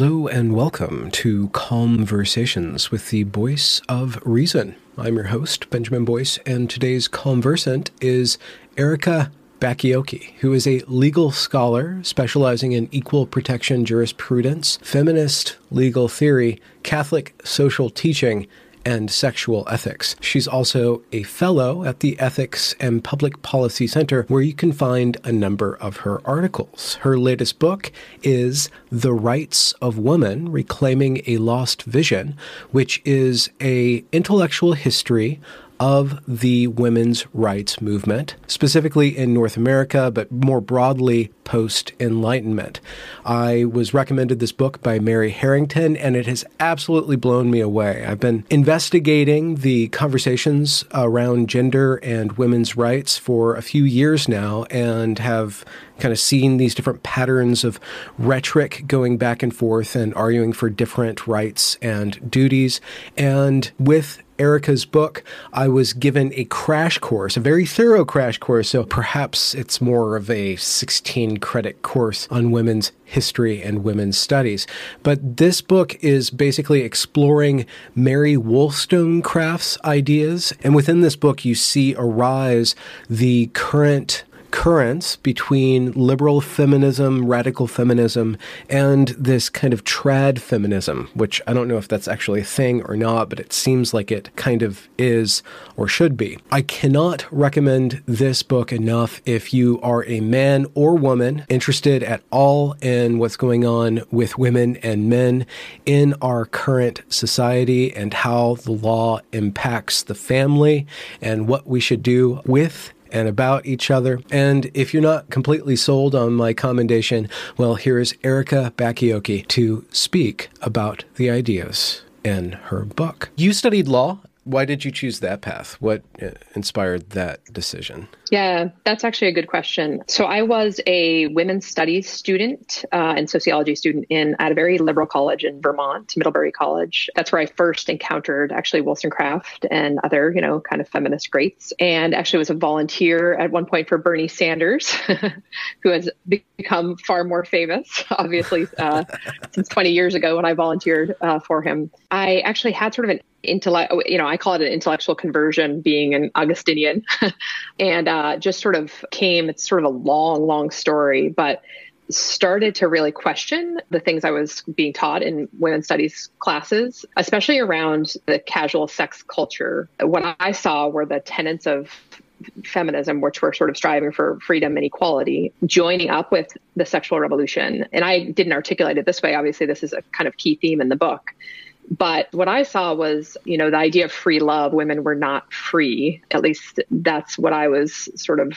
Hello and welcome to Conversations with the Voice of Reason. I'm your host, Benjamin Boyce, and today's conversant is Erika Bachiochi, who is a legal scholar specializing in equal protection jurisprudence, feminist legal theory, Catholic social teaching, and sexual ethics. She's also a fellow at the Ethics and Public Policy Center, where you can find a number of her articles. Her latest book is The Rights of Woman, Reclaiming a Lost Vision, which is an intellectual history of the women's rights movement, specifically in North America, but more broadly post-Enlightenment. I was recommended this book by Mary Harrington, and it has absolutely blown me away. I've been investigating the conversations around gender and women's rights for a few years now and have kind of seen these different patterns of rhetoric going back and forth and arguing for different rights and duties. And with Erika's book, I was given a crash course, a very thorough crash course, so perhaps it's more of a 16-credit course on women's history and women's studies. But this book is basically exploring Mary Wollstonecraft's ideas, and within this book you see arise the current currents between liberal feminism, radical feminism, and this kind of trad feminism, which I don't know if that's actually a thing or not, but it seems like it kind of is or should be. I cannot recommend this book enough if you are a man or woman interested at all in what's going on with women and men in our current society and how the law impacts the family and what we should do with and about each other. And if you're not completely sold on my commendation, well, here is Erika Bachiochi to speak about the ideas in her book. You studied law. Why did you choose that path? What inspired that decision? Yeah, that's actually a good question. So I was a women's studies student and sociology student at a very liberal college in Vermont, Middlebury College. That's where I first encountered actually Wollstonecraft and other, kind of feminist greats. And actually was a volunteer at one point for Bernie Sanders, who has become far more famous, obviously, since 20 years ago when I volunteered for him. I actually had sort of an I call it an intellectual conversion, being an Augustinian, and just sort of it's sort of a long, long story, but started to really question the things I was being taught in women's studies classes, especially around the casual sex culture. What I saw were the tenets of feminism, which were sort of striving for freedom and equality, joining up with the sexual revolution. And I didn't articulate it this way. Obviously, this is a kind of key theme in the book. But what I saw was, the idea of free love. Women were not free. At least that's what I was sort of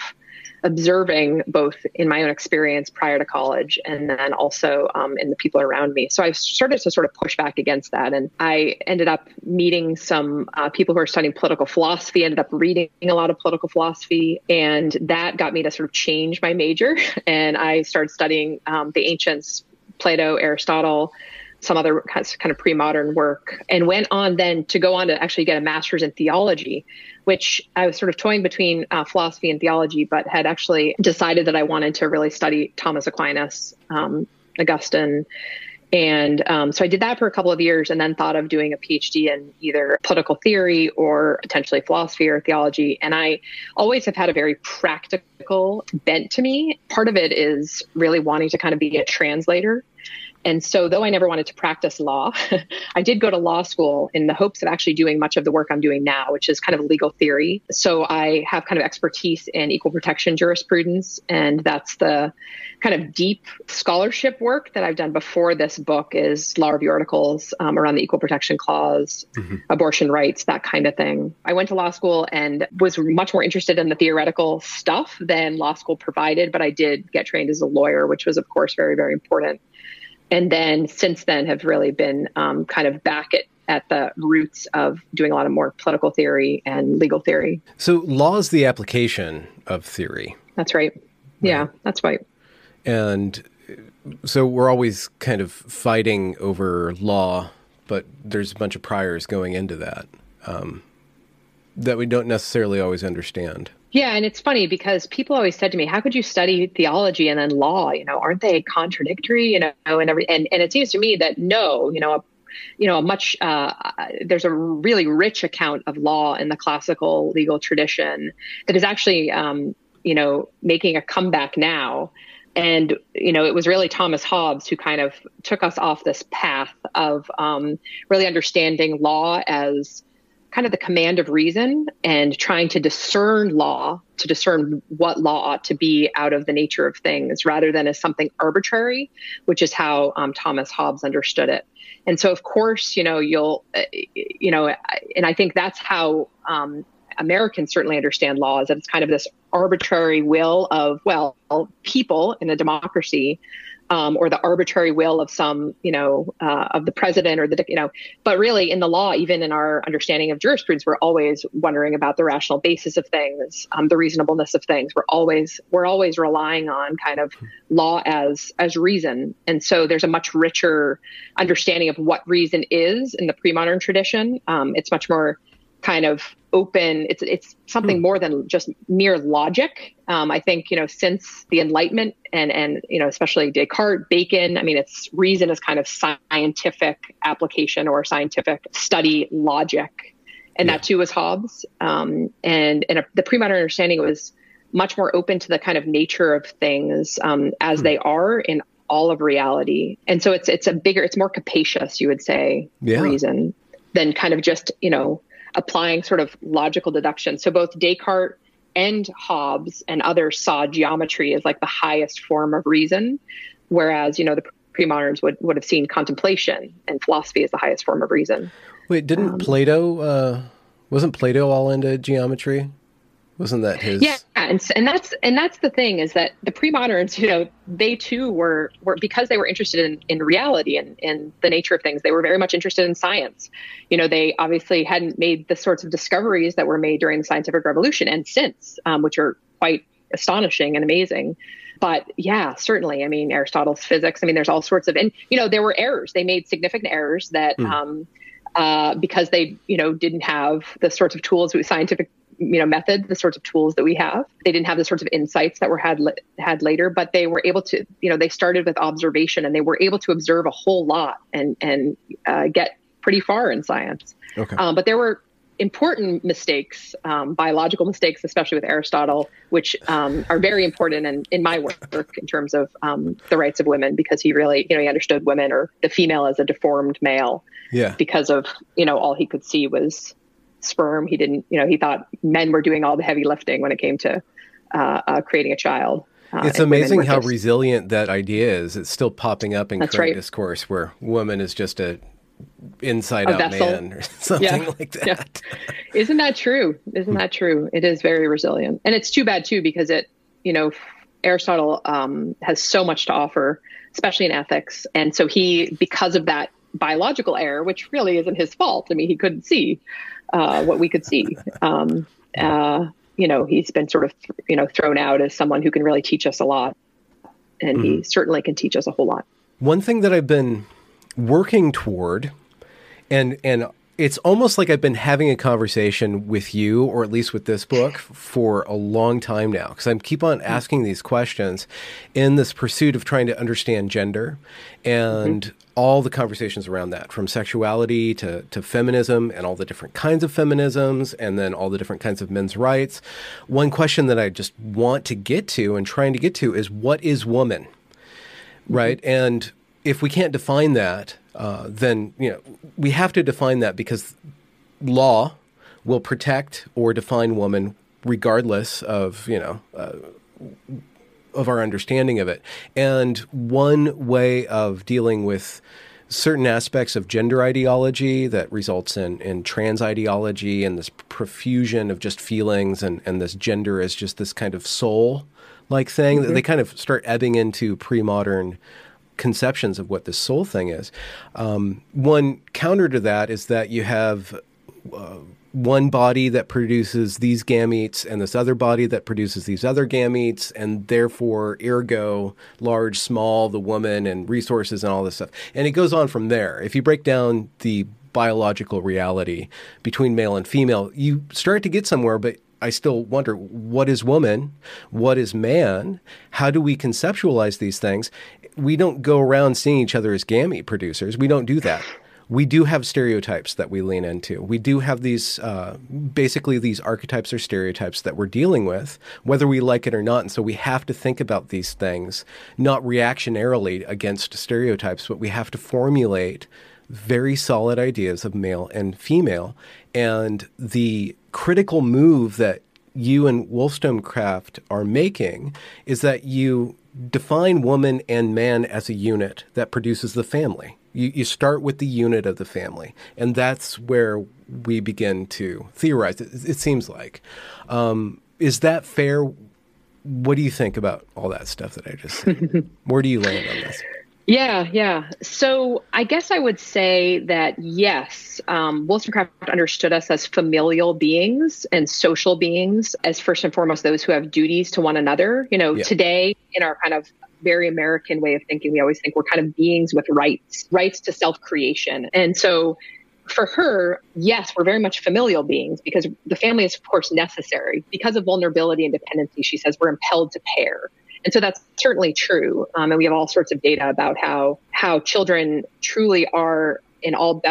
observing, both in my own experience prior to college and then also in the people around me. So I started to sort of push back against that. And I ended up meeting some people who are studying political philosophy, ended up reading a lot of political philosophy. And that got me to sort of change my major. And I started studying the ancients, Plato, Aristotle, some other kind of pre-modern work, and went on then to go on to actually get a master's in theology, which I was sort of toying between philosophy and theology, but had actually decided that I wanted to really study Thomas Aquinas, Augustine. And so I did that for a couple of years and then thought of doing a PhD in either political theory or potentially philosophy or theology. And I always have had a very practical bent to me. Part of it is really wanting to kind of be a translator. And so though I never wanted to practice law, I did go to law school in the hopes of actually doing much of the work I'm doing now, which is kind of legal theory. So I have kind of expertise in equal protection jurisprudence, and that's the kind of deep scholarship work that I've done before this book is law review articles around the Equal Protection Clause, abortion rights, that kind of thing. I went to law school and was much more interested in the theoretical stuff than law school provided, but I did get trained as a lawyer, which was, of course, very, very important. And then since then have really been kind of back at the roots of doing a lot of more political theory and legal theory. So law is the application of theory. That's right. Yeah, that's right. And so we're always kind of fighting over law, but there's a bunch of priors going into that that we don't necessarily always understand. Yeah, and it's funny because people always said to me, how could you study theology and then law? You know, aren't they contradictory? You know, and it seems to me that no, there's a really rich account of law in the classical legal tradition that is actually, making a comeback now. And, it was really Thomas Hobbes who kind of took us off this path of really understanding law as kind of the command of reason and trying to discern law, to discern what law ought to be out of the nature of things rather than as something arbitrary, which is how Thomas Hobbes understood it. And so, of course, and I think that's how Americans certainly understand law, is that it's kind of this arbitrary will of, well, people in a democracy, or the arbitrary will of some, of the president or but really in the law, even in our understanding of jurisprudence, we're always wondering about the rational basis of things, the reasonableness of things. We're always relying on kind of law as reason. And so there's a much richer understanding of what reason is in the pre-modern tradition. It's much more kind of open. It's something more than just mere logic. I think, since the Enlightenment and especially Descartes, Bacon, it's reason is kind of scientific application or scientific study logic. And that too was Hobbes. And the pre-modern understanding was much more open to the kind of nature of things as they are in all of reality. And so it's more capacious, you would say, reason than kind of just, applying sort of logical deduction. So both Descartes and Hobbes and others saw geometry as like the highest form of reason, whereas, the pre-moderns would have seen contemplation and philosophy as the highest form of reason. Wait, didn't Plato, wasn't Plato all into geometry? Wasn't that his? Yeah, and that's the thing, is that the pre-moderns, they too were because they were interested in reality and in the nature of things. They were very much interested in science. They obviously hadn't made the sorts of discoveries that were made during the scientific revolution and since, which are quite astonishing and amazing. But yeah, certainly, Aristotle's physics. There's all sorts of, and there were errors. They made significant errors that because they didn't have the sorts of tools with scientific. Method, the sorts of tools that we have. They didn't have the sorts of insights that were had later, but they were able to, they started with observation and they were able to observe a whole lot and get pretty far in science. Okay. But there were important mistakes, biological mistakes, especially with Aristotle, which are very important in my work in terms of the rights of women, because he really, he understood women or the female as a deformed male because of, all he could see was sperm. He didn't, he thought men were doing all the heavy lifting when it came to creating a child. It's amazing how resilient that idea is. It's still popping up in current discourse where woman is just a inside-out man or something like that. Yeah. Isn't that true? Isn't that true? It is very resilient. And it's too bad, too, because it, Aristotle has so much to offer, especially in ethics. And so he, because of that biological error, which really isn't his fault. He couldn't see what we could see. He's been sort of, thrown out as someone who can really teach us a lot. And he certainly can teach us a whole lot. One thing that I've been working toward, and it's almost like I've been having a conversation with you, or at least with this book, for a long time now, because I keep on asking these questions in this pursuit of trying to understand gender and all the conversations around that, from sexuality to feminism and all the different kinds of feminisms and then all the different kinds of men's rights. One question that I just want to get to and trying to get to is, what is woman, right? And if we can't define that, then, we have to define that, because law will protect or define woman regardless of, of our understanding of it. And one way of dealing with certain aspects of gender ideology that results in trans ideology and this profusion of just feelings and this gender is just this kind of soul-like thing, that they kind of start ebbing into pre-modern conceptions of what the soul thing is. One counter to that is that you have one body that produces these gametes and this other body that produces these other gametes, and therefore, ergo, large, small, the woman, and resources and all this stuff. And it goes on from there. If you break down the biological reality between male and female, you start to get somewhere, but I still wonder, what is woman? What is man? How do we conceptualize these things? We don't go around seeing each other as gamete producers. We don't do that. We do have stereotypes that we lean into. We do have these, basically these archetypes or stereotypes that we're dealing with, whether we like it or not. And so we have to think about these things, not reactionarily against stereotypes, but we have to formulate very solid ideas of male and female. And the critical move that you and Wollstonecraft are making is that you define woman and man as a unit that produces the family. You start with the unit of the family, and that's where we begin to theorize, it seems like. Is that fair? What do you think about all that stuff that I just said? Where do you land on this? Yeah. So I guess I would say that, yes, Wollstonecraft understood us as familial beings and social beings as first and foremost those who have duties to one another. Today in our kind of very American way of thinking, we always think we're kind of beings with rights to self-creation. And so for her, yes, we're very much familial beings because the family is, of course, necessary. Because of vulnerability and dependency, she says, we're impelled to pair. And so that's certainly true. And we have all sorts of data about how children truly are in all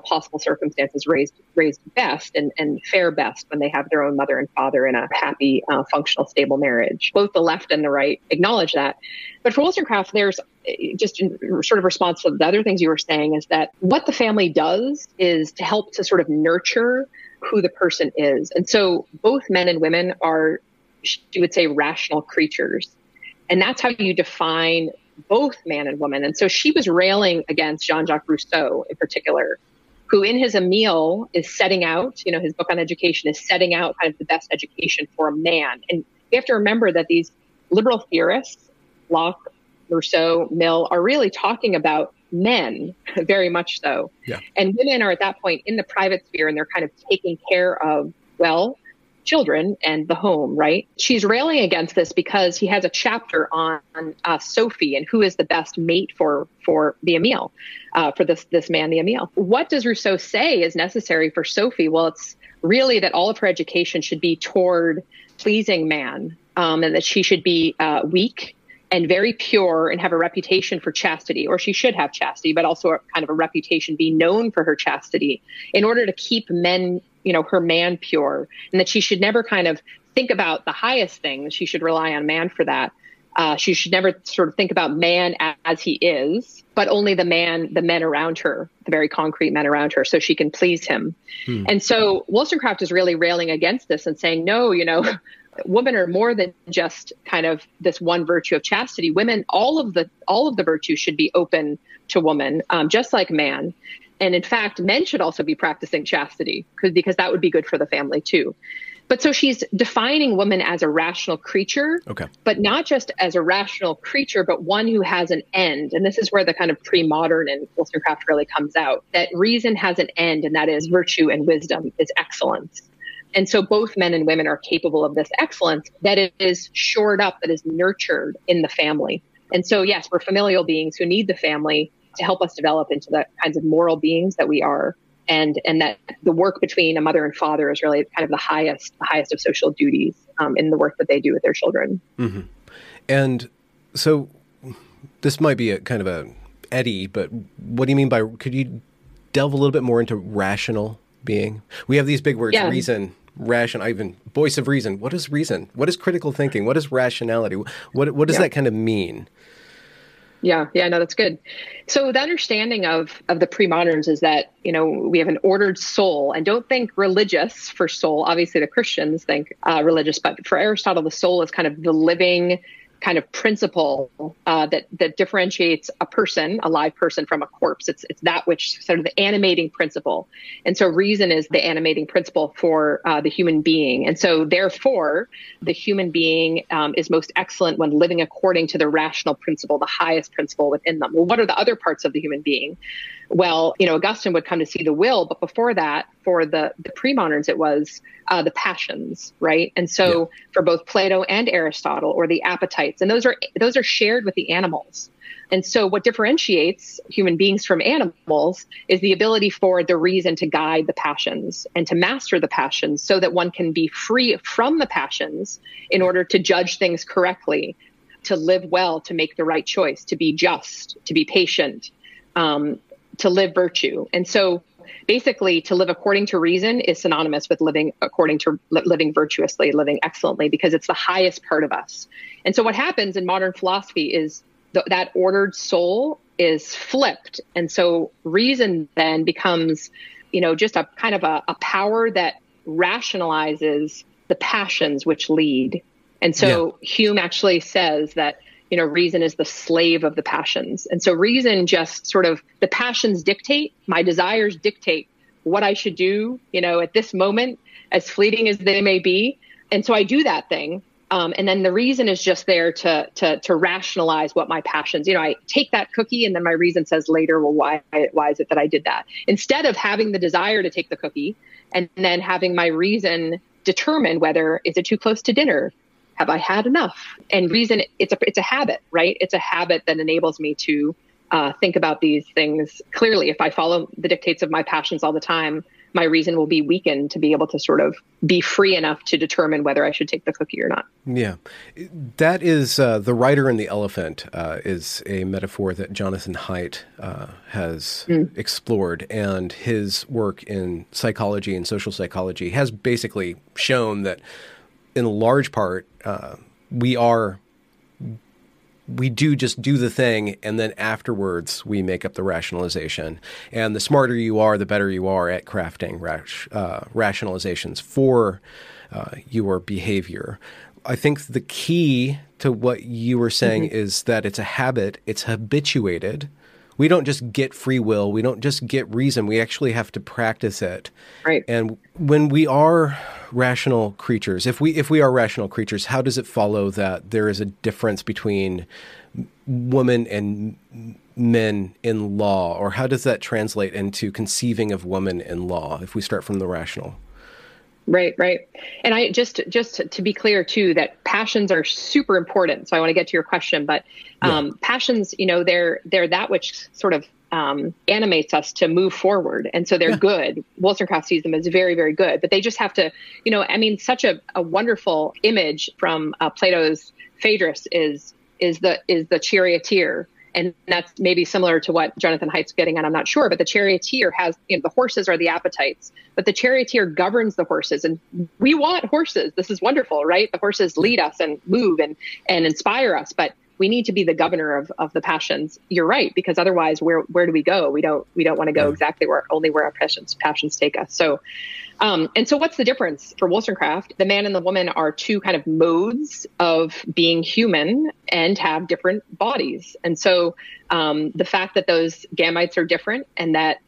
possible circumstances raised best and fare best when they have their own mother and father in a happy, functional, stable marriage. Both the left and the right acknowledge that. But for Wollstonecraft, there's just in sort of response to the other things you were saying is that what the family does is to help to sort of nurture who the person is. And so both men and women are, she would say, rational creatures. And that's how you define both man and woman. And so she was railing against Jean-Jacques Rousseau in particular, who in his Emile is setting out, his book on education is setting out kind of the best education for a man. And we have to remember that these liberal theorists, Locke, Rousseau, Mill, are really talking about men, very much so. Yeah. And women are at that point in the private sphere, and they're kind of taking care of, well, children and the home, right? She's railing against this because he has a chapter on Sophie and who is the best mate for the Emile, for this man, the Emile. What does Rousseau say is necessary for Sophie? Well, it's really that all of her education should be toward pleasing man, and that she should be weak and very pure and have a reputation for chastity, or she should have chastity, but also kind of a reputation, be known for her chastity in order to keep men, her man pure, and that she should never kind of think about the highest things. She should rely on man for that. She should never sort of think about man as he is, but only the men around her, the very concrete men around her, so she can please him. And so Wollstonecraft is really railing against this and saying, no, women are more than just kind of this one virtue of chastity. Women, all of the virtues should be open to woman, just like man. And in fact, men should also be practicing chastity because that would be good for the family too. But so she's defining woman as a rational creature, but not just as a rational creature, but one who has an end. And this is where the kind of pre-modern and Wollstonecraft really comes out, that reason has an end, and that is virtue and wisdom is excellence. And so both men and women are capable of this excellence that it is shored up, that is nurtured in the family. And so, yes, we're familial beings who need the family to help us develop into the kinds of moral beings that we are, and that the work between a mother and father is really kind of the highest of social duties in the work that they do with their children. Mm-hmm. And so this might be a kind of a eddy, but what do you mean by, could you delve a little bit more into rational being? We have these big words, reason, ration, even voice of reason. What is reason? What is critical thinking? What is rationality? What does that kind of mean? Yeah, no, that's good. So the understanding of the pre-moderns is that, we have an ordered soul, and don't think religious for soul. Obviously, the Christians think religious, but for Aristotle, the soul is kind of the living kind of principle that differentiates a person, a live person, from a corpse. It's that which sort of the animating principle. And so reason is the animating principle for the human being. And so therefore, the human being is most excellent when living according to the rational principle, the highest principle within them. Well, what are the other parts of the human being? Well, Augustine would come to see the will, but before that, for the pre-moderns, it was the passions, right? And so for both Plato and Aristotle, or the appetites, and those are shared with the animals. And so what differentiates human beings from animals is the ability for the reason to guide the passions and to master the passions so that one can be free from the passions in order to judge things correctly, to live well, to make the right choice, to be just, to be patient, to live virtue. And so basically to live according to reason is synonymous with living according to living virtuously, living excellently, because it's the highest part of us. And so what happens in modern philosophy is that ordered soul is flipped. And so reason then becomes, just a kind of a power that rationalizes the passions which lead. And so Hume actually says that, reason is the slave of the passions. And so reason just sort of, the passions dictate, my desires dictate what I should do, at this moment, as fleeting as they may be. And so I do that thing. And then the reason is just there to rationalize what my passions, I take that cookie and then my reason says later, well, why is it that I did that? Instead of having the desire to take the cookie and then having my reason determine whether, is it too close to dinner? Have I had enough? And reason, it's a habit, right? It's a habit that enables me to think about these things clearly. If I follow the dictates of my passions all the time, my reason will be weakened to be able to sort of be free enough to determine whether I should take the cookie or not. Yeah. That is The Rider and the Elephant is a metaphor that Jonathan Haidt has explored. And his work in psychology and social psychology has basically shown that in large part we do the thing, and then afterwards we make up the rationalization. And the smarter you are, the better you are at crafting rationalizations for your behavior. I think the key to what you were saying is that it's a habit, it's habituated. We don't just get free will. We don't just get reason. We actually have to practice it. Right. And when we are rational creatures, if we are rational creatures, how does it follow that there is a difference between women and men in law? Or how does that translate into conceiving of woman in law if we start from the rational? Right, right. And I just to be clear, too, that passions are super important. So I want to get to your question. But passions, they're that which sort of animates us to move forward. And so they're good. Wollstonecraft sees them as very, very good. But they just have to, such a wonderful image from Plato's Phaedrus is the charioteer. And that's maybe similar to what Jonathan Haidt's getting at, I'm not sure. But the charioteer has, the horses are the appetites, but the charioteer governs the horses. And we want horses. This is wonderful, right? The horses lead us and move and inspire us. But we need to be the governor of the passions. You're right, because otherwise, where do we go? We don't want to go exactly where our passions take us. So, and so what's the difference for Wollstonecraft? The man and the woman are two kind of modes of being human and have different bodies. And so the fact that those gametes are different and that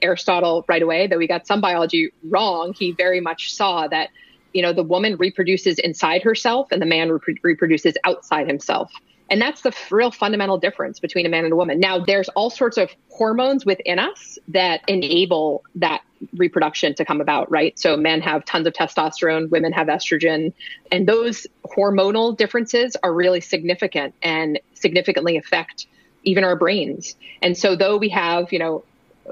Aristotle right away, though he got some biology wrong, he very much saw that, the woman reproduces inside herself and the man reproduces outside himself. And that's the real fundamental difference between a man and a woman. Now, there's all sorts of hormones within us that enable that reproduction to come about, right? So men have tons of testosterone, women have estrogen, and those hormonal differences are really significant and significantly affect even our brains. And so though we have,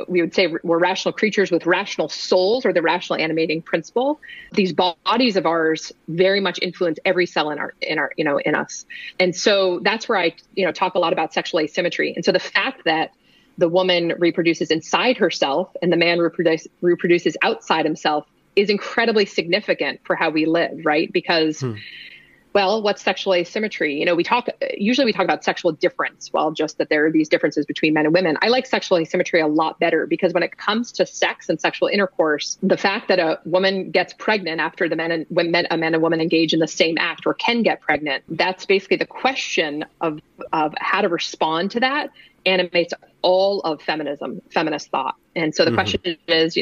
we would say we're rational creatures with rational souls or the rational animating principle. These bodies of ours very much influence every cell in us. And so that's where I, talk a lot about sexual asymmetry. And so the fact that the woman reproduces inside herself and the man reproduces outside himself is incredibly significant for how we live, right? Because well, what's sexual asymmetry? We talk about sexual difference, well, just that there are these differences between men and women. I like sexual asymmetry a lot better because when it comes to sex and sexual intercourse, the fact that a woman gets pregnant after a man and woman engage in the same act or can get pregnant, that's basically the question of how to respond to that animates all of feminist thought. And so the question is,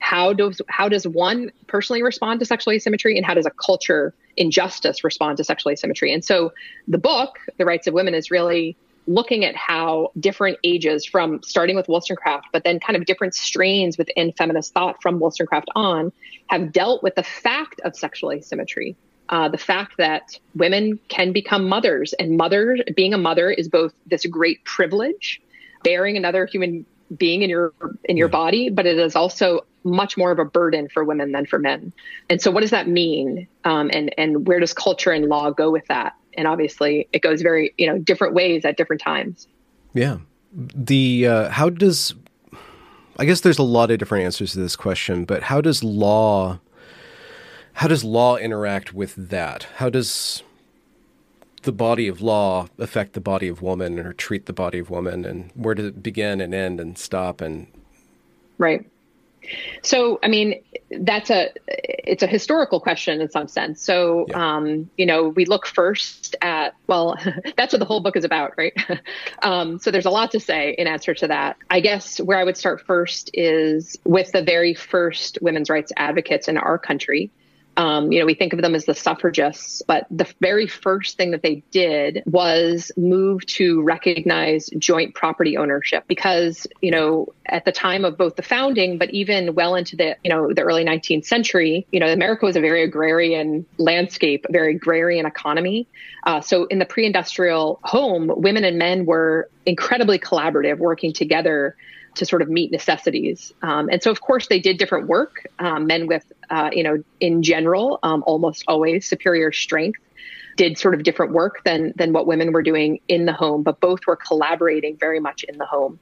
how does one personally respond to sexual asymmetry and how does a culture injustice respond to sexual asymmetry? And so the book, The Rights of Women, is really looking at how different ages from starting with Wollstonecraft, but then kind of different strains within feminist thought from Wollstonecraft on have dealt with the fact of sexual asymmetry. The fact that women can become mothers, and being a mother is both this great privilege, bearing another human being in your body, but it is also much more of a burden for women than for men. And so what does that mean? And where does culture and law go with that? And obviously it goes very, different ways at different times. Yeah. I guess there's a lot of different answers to this question, but how does law interact with that? How does the body of law affect the body of woman or treat the body of woman? And where does it begin and end and stop? Right. So, that's it's a historical question in some sense. So, yeah. We look first at, that's what the whole book is about, right? So there's a lot to say in answer to that. I guess where I would start first is with the very first women's rights advocates in our country. We think of them as the suffragists, but the very first thing that they did was move to recognize joint property ownership because, at the time of both the founding, but even well into the, the early 19th century, America was a very agrarian landscape, a very agrarian economy. So in the pre-industrial home, women and men were incredibly collaborative, working together to sort of meet necessities. And so, of course, they did different work, men with, in general, almost always superior strength, did sort of different work than what women were doing in the home, but both were collaborating very much in the home.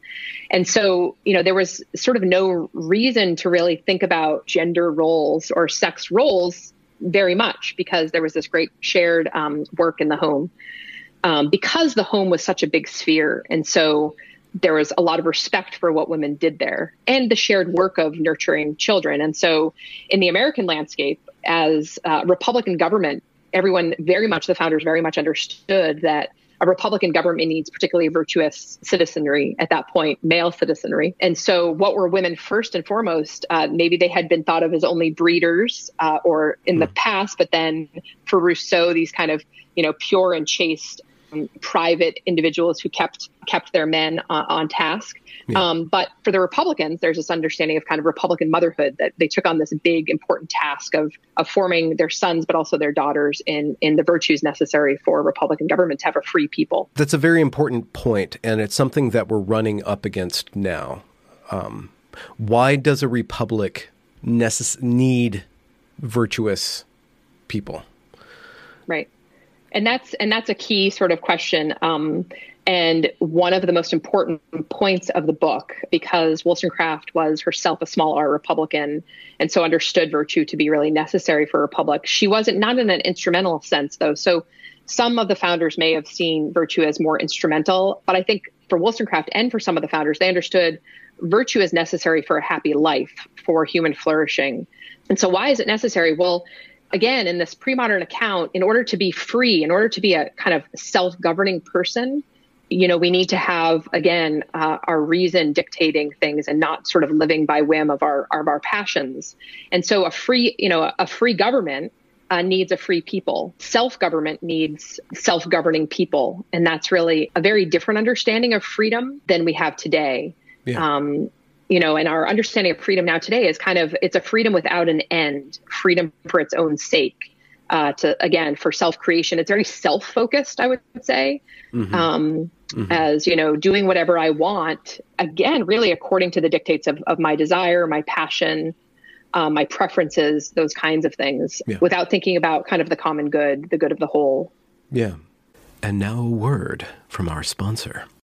And so, there was sort of no reason to really think about gender roles or sex roles very much because there was this great shared work in the home because the home was such a big sphere. And so there was a lot of respect for what women did there and the shared work of nurturing children. And so in the American landscape, as a Republican government, the founders very much understood that a Republican government needs particularly virtuous citizenry at that point, male citizenry. And so what were women first and foremost? Maybe they had been thought of as only breeders or in the past, but then for Rousseau, these kind of, pure and chaste private individuals who kept their men on task. Yeah. But for the Republicans, there's this understanding of kind of Republican motherhood that they took on this big, important task of forming their sons, but also their daughters in the virtues necessary for a Republican government to have a free people. That's a very important point, and it's something that we're running up against now. Why does a republic need virtuous people? Right. And that's a key sort of question, and one of the most important points of the book, because Wollstonecraft was herself a small R Republican, and so understood virtue to be really necessary for a republic. She wasn't not in an instrumental sense though. So some of the founders may have seen virtue as more instrumental, but I think for Wollstonecraft and for some of the founders, they understood virtue is necessary for a happy life, for human flourishing. And so why is it necessary? Well, again, in this pre-modern account, in order to be free, in order to be a kind of self-governing person, we need to have, again, our reason dictating things and not sort of living by whim of our passions. And so a free government needs a free people. Self-government needs self-governing people. And that's really a very different understanding of freedom than we have today. Yeah. And our understanding of freedom now today is kind of, it's a freedom without an end, freedom for its own sake, for self-creation. It's very self-focused, I would say, as, doing whatever I want, again, really according to the dictates of my desire, my passion, my preferences, those kinds of things, without thinking about kind of the common good, the good of the whole. Yeah. And now a word from our sponsor.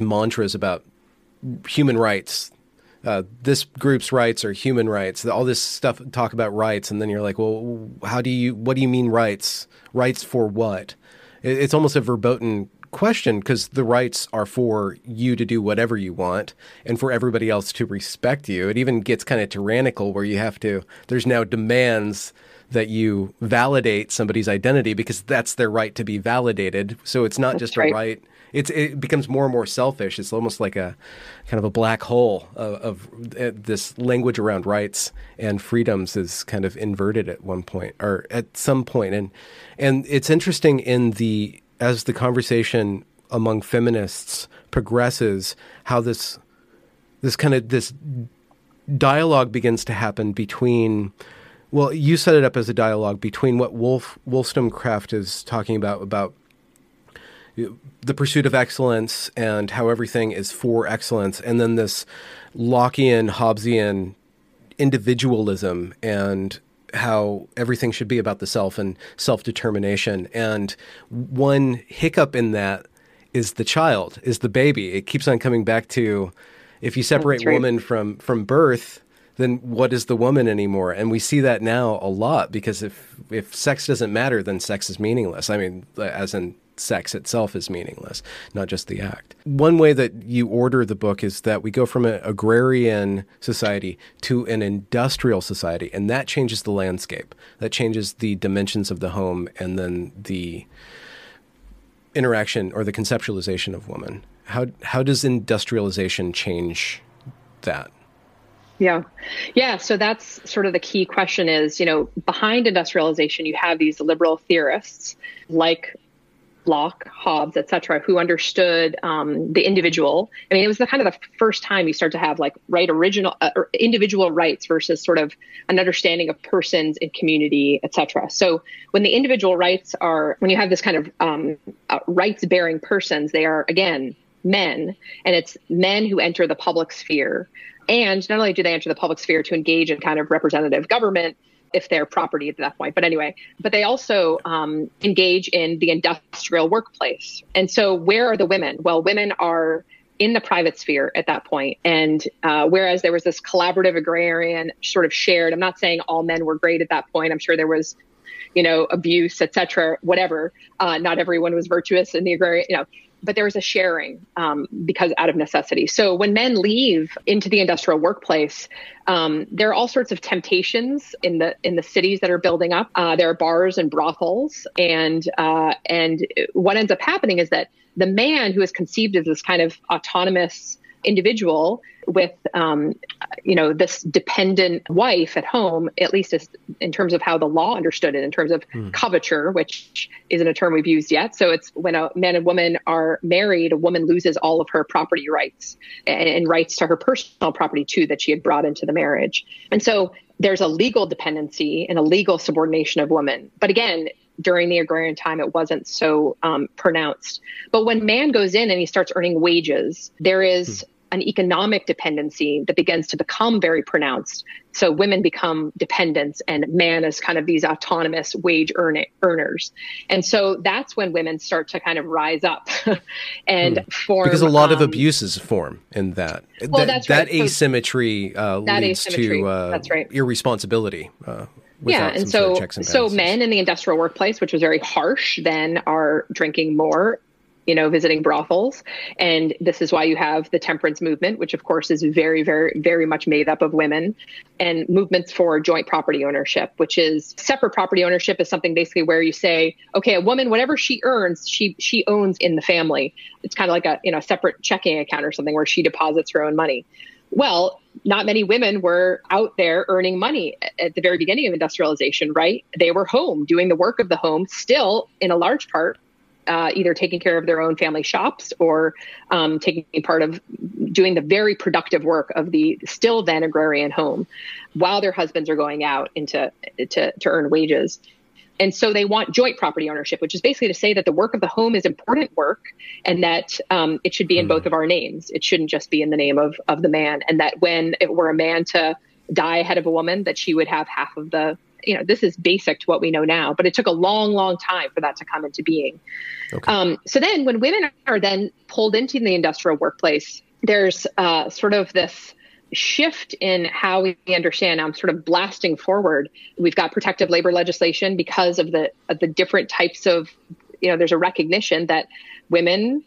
mantras about human rights this group's rights are human rights, all this stuff, talk about rights. And then you're like, well, what do you mean rights? Rights for what? It's almost a verboten question, because the rights are for you to do whatever you want and for everybody else to respect you. It even gets kind of tyrannical where you have to, there's now demands that you validate somebody's identity because that's their right to be validated. So it's not that's just right. a right. It becomes more and more selfish. It's almost like a kind of a black hole of this language around rights and freedoms is kind of inverted at one point or at some point. And it's interesting as the conversation among feminists progresses, how this dialogue begins to happen between, well, you set it up as a dialogue between what Wollstonecraft is talking about the pursuit of excellence and how everything is for excellence, and then this Lockean, Hobbesian individualism and how everything should be about the self and self-determination. And one hiccup in that is the child, is the baby. It keeps on coming back to, if you separate woman from birth, then what is the woman anymore? And we see that now a lot, because if sex doesn't matter, then sex is meaningless. I mean, as in sex itself is meaningless, not just the act. One way that you order the book is that we go from an agrarian society to an industrial society, and that changes the landscape. That changes the dimensions of the home and then the interaction or the conceptualization of woman. How does industrialization change that? Yeah. So that's sort of the key question is, behind industrialization, you have these liberal theorists like Locke, Hobbes, et cetera, who understood the individual. I mean, it was the first time you start to have or individual rights versus sort of an understanding of persons and community, et cetera. So when the individual rights are, when you have this kind of rights bearing persons, they are, again, men, and it's men who enter the public sphere. And not only do they enter the public sphere to engage in kind of representative government, if they're property at that point. But anyway, they also engage in the industrial workplace. And so where are the women? Well, women are in the private sphere at that point. And whereas there was this collaborative agrarian sort of shared, I'm not saying all men were great at that point. I'm sure there was, abuse, et cetera, whatever. Not everyone was virtuous in the agrarian, but there was a sharing because out of necessity. So when men leave into the industrial workplace, there are all sorts of temptations in the cities that are building up. There are bars and brothels. And what ends up happening is that the man who is conceived as this kind of autonomous individual with, this dependent wife at home, at least in terms of how the law understood it, in terms of coverture, which isn't a term we've used yet. So it's when a man and woman are married, a woman loses all of her property rights and rights to her personal property too, that she had brought into the marriage. And so there's a legal dependency and a legal subordination of women. But again, during the agrarian time, it wasn't so pronounced. But when man goes in and he starts earning wages, there is an economic dependency that begins to become very pronounced. So women become dependents and man is kind of these autonomous wage earners. And so that's when women start to kind of rise up and form. Because a lot of abuses form in that. Well, that's right. That asymmetry leads to irresponsibility. Yeah, and so men in the industrial workplace, which was very harsh, then are drinking more, visiting brothels. And this is why you have the temperance movement, which of course is very, very, very much made up of women, and movements for joint property ownership, which is separate property ownership is something basically where you say, okay, a woman, whatever she earns, she owns in the family. It's kind of like a, separate checking account or something where she deposits her own money. Well, not many women were out there earning money at the very beginning of industrialization, right? They were home doing the work of the home, still in a large part, either taking care of their own family shops or taking part of doing the very productive work of the still then agrarian home while their husbands are going out into to earn wages. And so they want joint property ownership, which is basically to say that the work of the home is important work and that it should be in both of our names. It shouldn't just be in the name of the man. And that when it were a man to die ahead of a woman, that she would have half of the, this is basic to what we know now, but it took a long, long time for that to come into being. Okay. So then when women are then pulled into the industrial workplace, there's sort of this shift in how we understand. I'm sort of blasting forward. We've got protective labor legislation because of the different types of, you know, there's a recognition that women,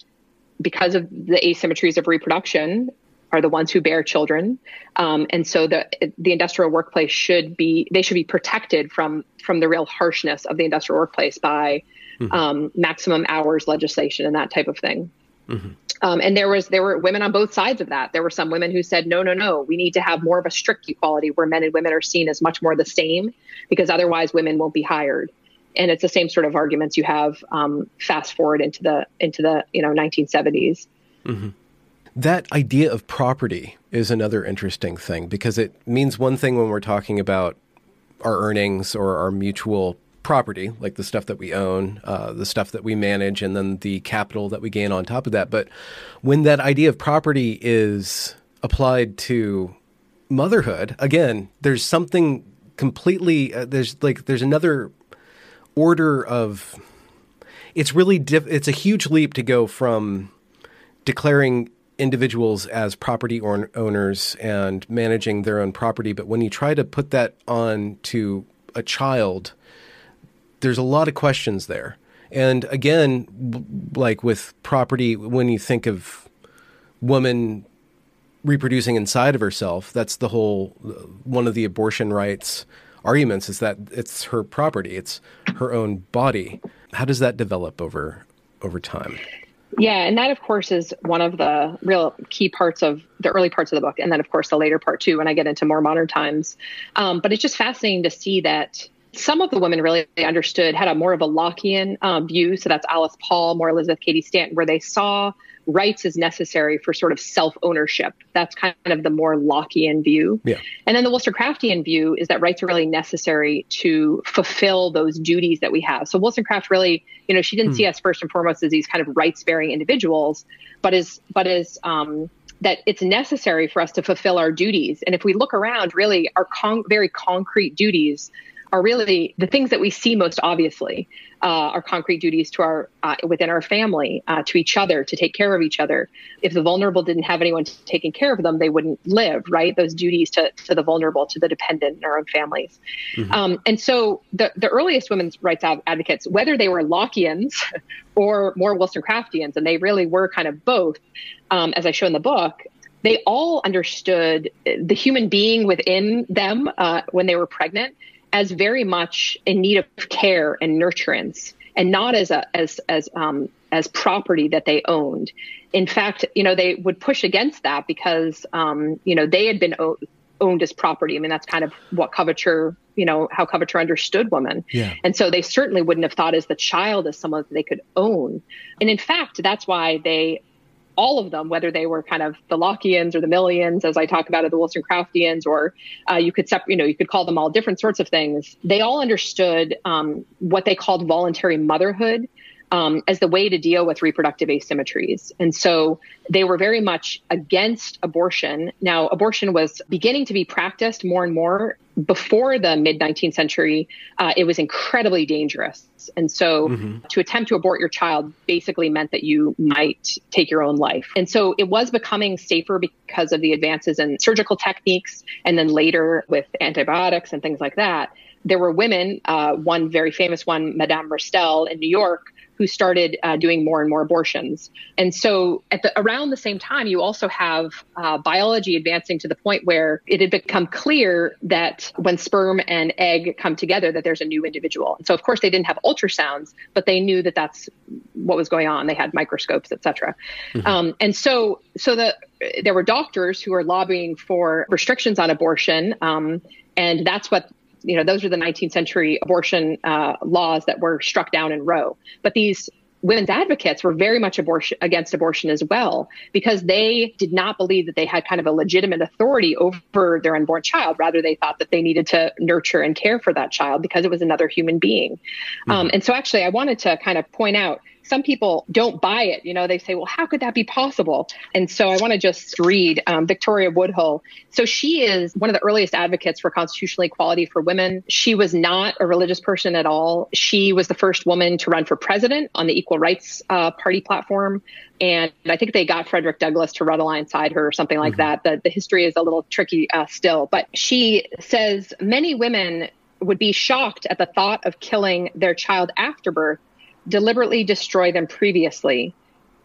because of the asymmetries of reproduction, are the ones who bear children. And so the industrial workplace should be, they should be protected from the real harshness of the industrial workplace by maximum hours legislation and that type of thing. Mm-hmm. And there were women on both sides of that. There were some women who said, no, we need to have more of a strict equality where men and women are seen as much more the same, because otherwise women won't be hired. And it's the same sort of arguments you have fast forward into the 1970s. Mm-hmm. That idea of property is another interesting thing, because it means one thing when we're talking about our earnings or our mutual property, like the stuff that we own, the stuff that we manage, and then the capital that we gain on top of that. But when that idea of property is applied to motherhood, again, there's something completely, there's another order of, it's a huge leap to go from declaring individuals as property owners and managing their own property. But when you try to put that on to a child, there's a lot of questions there. And again, like with property, when you think of woman reproducing inside of herself, that's the whole, one of the abortion rights arguments is that it's her property, it's her own body. How does that develop over time? Yeah. And that, of course, is one of the real key parts of the early parts of the book. And then, of course, the later part, too, when I get into more modern times. But it's just fascinating to see that some of the women really understood, had a more of a Lockean view. So that's Alice Paul, more Elizabeth Cady Stanton, where they saw rights as necessary for sort of self-ownership. That's kind of the more Lockean view. Yeah. And then the Wollstonecraftian view is that rights are really necessary to fulfill those duties that we have. So Wollstonecraft really, she didn't see us first and foremost as these kind of rights-bearing individuals, but that it's necessary for us to fulfill our duties. And if we look around, really our very concrete duties are really the things that we see most obviously, are concrete duties to our within our family, to each other, to take care of each other. If the vulnerable didn't have anyone taking care of them, they wouldn't live, right? Those duties to the vulnerable, to the dependent in our own families. Mm-hmm. And so the earliest women's rights advocates, whether they were Lockeans or more Wollstonecraftians, and they really were kind of both, as I show in the book, they all understood the human being within them when they were pregnant as very much in need of care and nurturance, and not as property that they owned. In fact, they would push against that because they had been owned as property. I mean, that's kind of what coverture, how coverture understood women. Yeah. And so they certainly wouldn't have thought as the child as someone that they could own. And in fact, that's why they, all of them, whether they were kind of the Lockeans or the Millians, as I talk about, or the Wollstonecraftians, or you could call them all different sorts of things. They all understood what they called voluntary motherhood as the way to deal with reproductive asymmetries. And so they were very much against abortion. Now, abortion was beginning to be practiced more and more. Before the mid-19th century, it was incredibly dangerous. And so to attempt to abort your child basically meant that you might take your own life. And so it was becoming safer because of the advances in surgical techniques, and then later with antibiotics and things like that. There were women, one very famous one, Madame Restell in New York, who started doing more and more abortions. And so around the same time, you also have biology advancing to the point where it had become clear that when sperm and egg come together, that there's a new individual. And so of course they didn't have ultrasounds, but they knew that that's what was going on. They had microscopes, et cetera. Mm-hmm. And so there were doctors who were lobbying for restrictions on abortion. And that's what, those were the 19th century abortion laws that were struck down in Roe. But these women's advocates were very much against abortion as well, because they did not believe that they had kind of a legitimate authority over their unborn child. Rather, they thought that they needed to nurture and care for that child because it was another human being. And so actually, I wanted to kind of point out some people don't buy it. You know, they say, well, how could that be possible? And so I want to just read Victoria Woodhull. So she is one of the earliest advocates for constitutional equality for women. She was not a religious person at all. She was the first woman to run for president on the Equal Rights Party platform. And I think they got Frederick Douglass to run alongside her or something like that. The history is a little tricky still. But she says many women would be shocked at the thought of killing their child after birth, deliberately destroy them previously.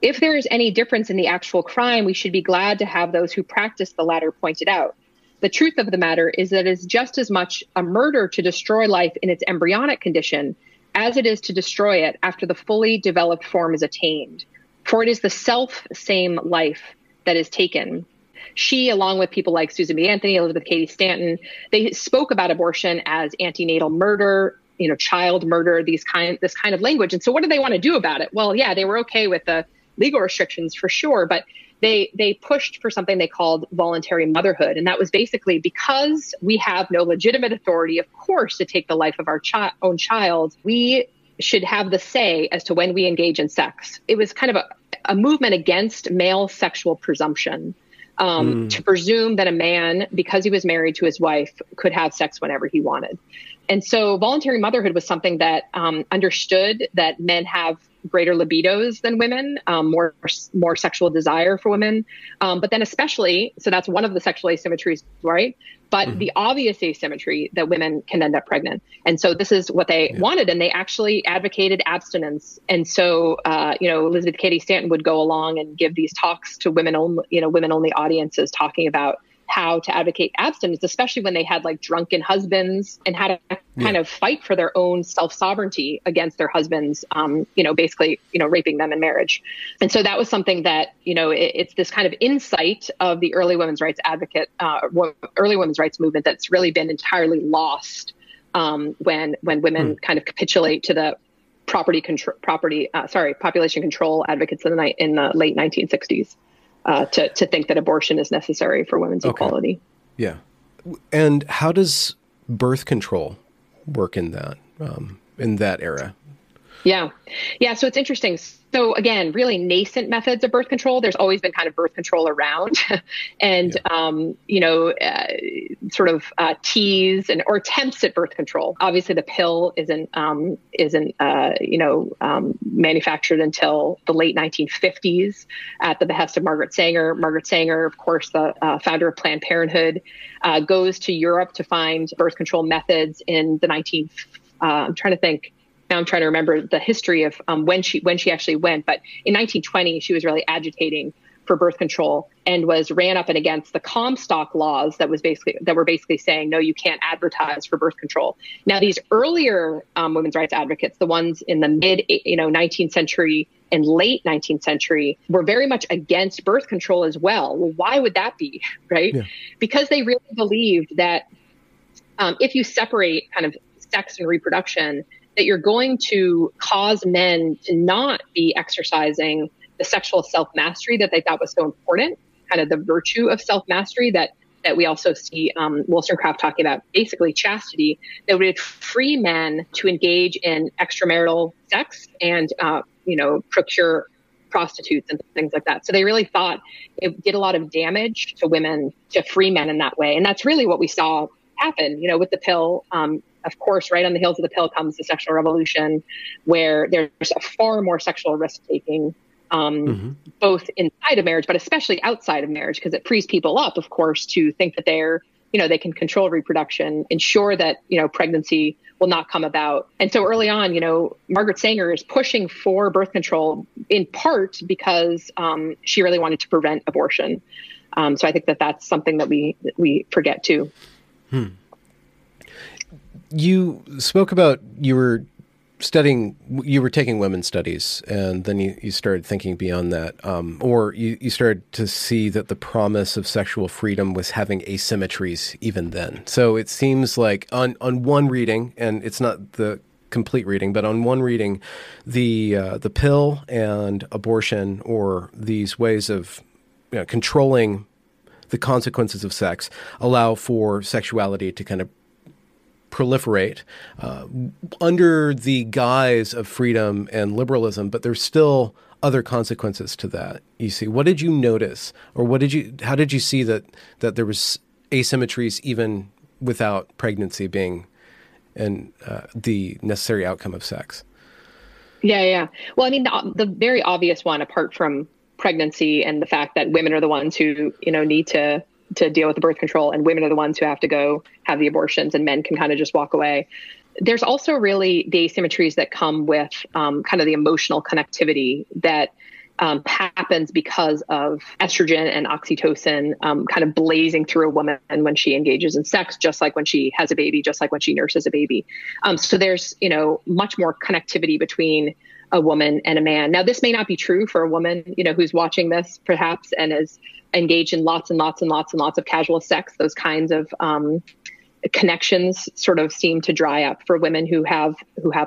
If there is any difference in the actual crime, we should be glad to have those who practice the latter pointed out. The truth of the matter is that it is just as much a murder to destroy life in its embryonic condition as it is to destroy it after the fully developed form is attained. For it is the self same life that is taken. She, along with people like Susan B. Anthony, Elizabeth Cady Stanton, they spoke about abortion as antenatal murder, you know, child murder, this kind of language. And so what do they want to do about it? Well, yeah, they were okay with the legal restrictions for sure, but they pushed for something they called voluntary motherhood. And that was basically because we have no legitimate authority, of course, to take the life of our own child, we should have the say as to when we engage in sex. It was kind of a movement against male sexual presumption. To presume that a man, because he was married to his wife, could have sex whenever he wanted. And so voluntary motherhood was something that understood that men have greater libidos than women, more sexual desire for women. But then especially, so that's one of the sexual asymmetries, right? But the obvious asymmetry that women can end up pregnant. And so this is what they wanted. And they actually advocated abstinence. And so, you know, Elizabeth Cady Stanton would go along and give these talks to women only audiences talking about how to advocate abstinence, especially when they had like drunken husbands, and how to kind of fight for their own self-sovereignty against their husbands, you know, basically, you know, raping them in marriage. And so that was something that, you know, it's this kind of insight of the early women's rights advocate, early women's rights movement that's really been entirely lost when women kind of capitulate to the population control advocates in the late 1960s. To think that abortion is necessary for women's equality. Yeah. And how does birth control work in that era? Yeah. So it's interesting. So again, really nascent methods of birth control. There's always been kind of birth control around and, you know, sort of teas or attempts at birth control. Obviously the pill isn't manufactured until the late 1950s at the behest of Margaret Sanger. Margaret Sanger, of course, the founder of Planned Parenthood, goes to Europe to find birth control methods in the 1950s. I'm trying to remember the history of when she actually went, but in 1920, she was really agitating for birth control and ran up and against the Comstock laws that were basically saying, no, you can't advertise for birth control. Now, these earlier women's rights advocates, the ones in the 19th century and late 19th century, were very much against birth control as well. Well, why would that be, right? Yeah. Because they really believed that if you separate kind of sex and reproduction, that you're going to cause men to not be exercising the sexual self-mastery that they thought was so important, kind of the virtue of self-mastery that we also see Wollstonecraft talking about, basically chastity, that would free men to engage in extramarital sex and, you know, procure prostitutes and things like that. So they really thought it did a lot of damage to women to free men in that way. And that's really what we saw happen, you know, with the pill. Of course, right on the heels of the pill comes the sexual revolution, where there's a far more sexual risk-taking, both inside of marriage, but especially outside of marriage, because it frees people up, of course, to think that they can control reproduction, ensure that, you know, pregnancy will not come about. And so early on, you know, Margaret Sanger is pushing for birth control in part because she really wanted to prevent abortion. So I think that's something that we forget too. Hmm. You spoke about you were taking women's studies, and then you started thinking beyond that, or you started to see that the promise of sexual freedom was having asymmetries even then. So it seems like on one reading, and it's not the complete reading, but on one reading, the pill and abortion, or these ways of, you know, controlling the consequences of sex, allow for sexuality to kind of proliferate under the guise of freedom and liberalism, but there's still other consequences to that. You see, what did you notice, or what did you? How did you see that there was asymmetries even without pregnancy being the necessary outcome of sex? Yeah. Well, I mean, the very obvious one, apart from pregnancy and the fact that women are the ones who need to deal with the birth control, and women are the ones who have to go have the abortions, and men can kind of just walk away. There's also really the asymmetries that come with kind of the emotional connectivity that happens because of estrogen and oxytocin kind of blazing through a woman when she engages in sex, just like when she has a baby, just like when she nurses a baby. So there's, much more connectivity between a woman and a man. Now, this may not be true for a woman, who's watching this perhaps and is engaged in lots and lots and lots and lots of casual sex. Those kinds of connections sort of seem to dry up for women who have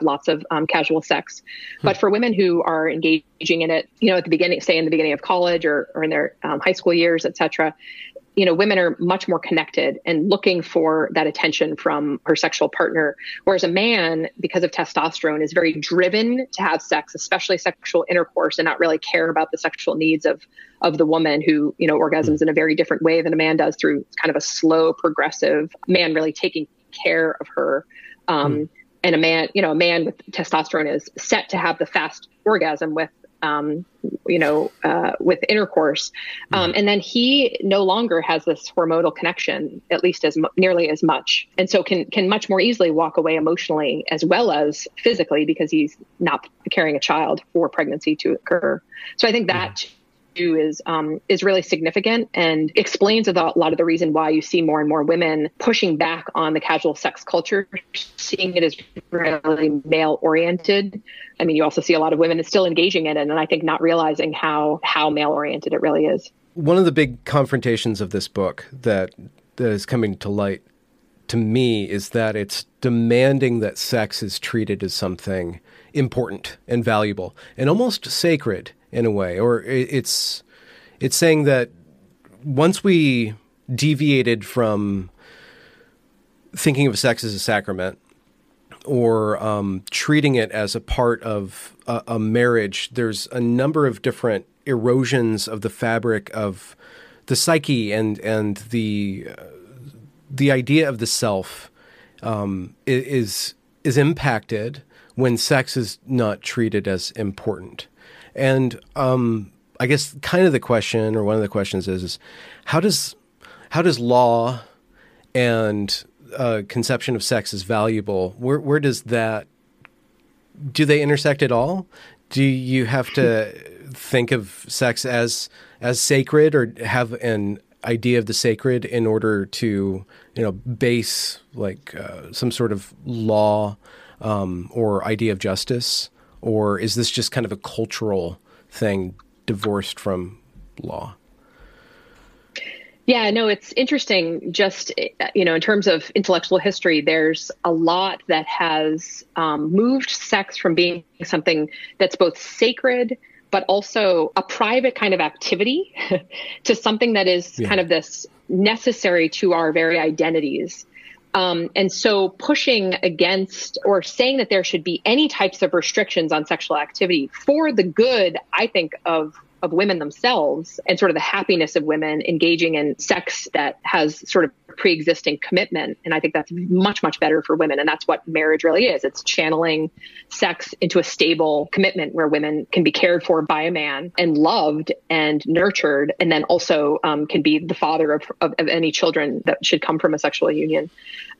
lots of casual sex. But for women who are engaging in it, at the beginning, say in the beginning of college or in their high school years, et cetera, women are much more connected and looking for that attention from her sexual partner. Whereas a man, because of testosterone, is very driven to have sex, especially sexual intercourse, and not really care about the sexual needs of the woman who, orgasms in a very different way than a man does, through kind of a slow, progressive man really taking care of her. And a man with testosterone is set to have the fast orgasm with intercourse. And then he no longer has this hormonal connection, at least nearly as much. And so can much more easily walk away emotionally as well as physically, because he's not carrying a child for pregnancy to occur. So I think that too is really significant and explains a lot of the reason why you see more and more women pushing back on the casual sex culture, seeing it as really male-oriented. I mean, you also see a lot of women still engaging in it, and I think not realizing how male-oriented it really is. One of the big confrontations of this book that is coming to light to me is that it's demanding that sex is treated as something important and valuable and almost sacred in a way, or it's saying that once we deviated from thinking of sex as a sacrament or treating it as a part of a marriage, there's a number of different erosions of the fabric of the psyche and the idea of the self is impacted when sex is not treated as important. And I guess kind of the question, or one of the questions is how does law and conception of sex as valuable, where does that, do they intersect at all? Do you have to think of sex as sacred, or have an idea of the sacred in order to, base like some sort of law or idea of justice? Or is this just kind of a cultural thing divorced from law? Yeah, no, it's interesting. Just, in terms of intellectual history, there's a lot that has moved sex from being something that's both sacred but also a private kind of activity to something that is kind of this necessary to our very identities. And so pushing against or saying that there should be any types of restrictions on sexual activity for the good, I think, of women themselves and sort of the happiness of women engaging in sex that has sort of pre-existing commitment. And I think that's much, much better for women. And that's what marriage really is. It's channeling sex into a stable commitment where women can be cared for by a man and loved and nurtured, and then also can be the father of any children that should come from a sexual union.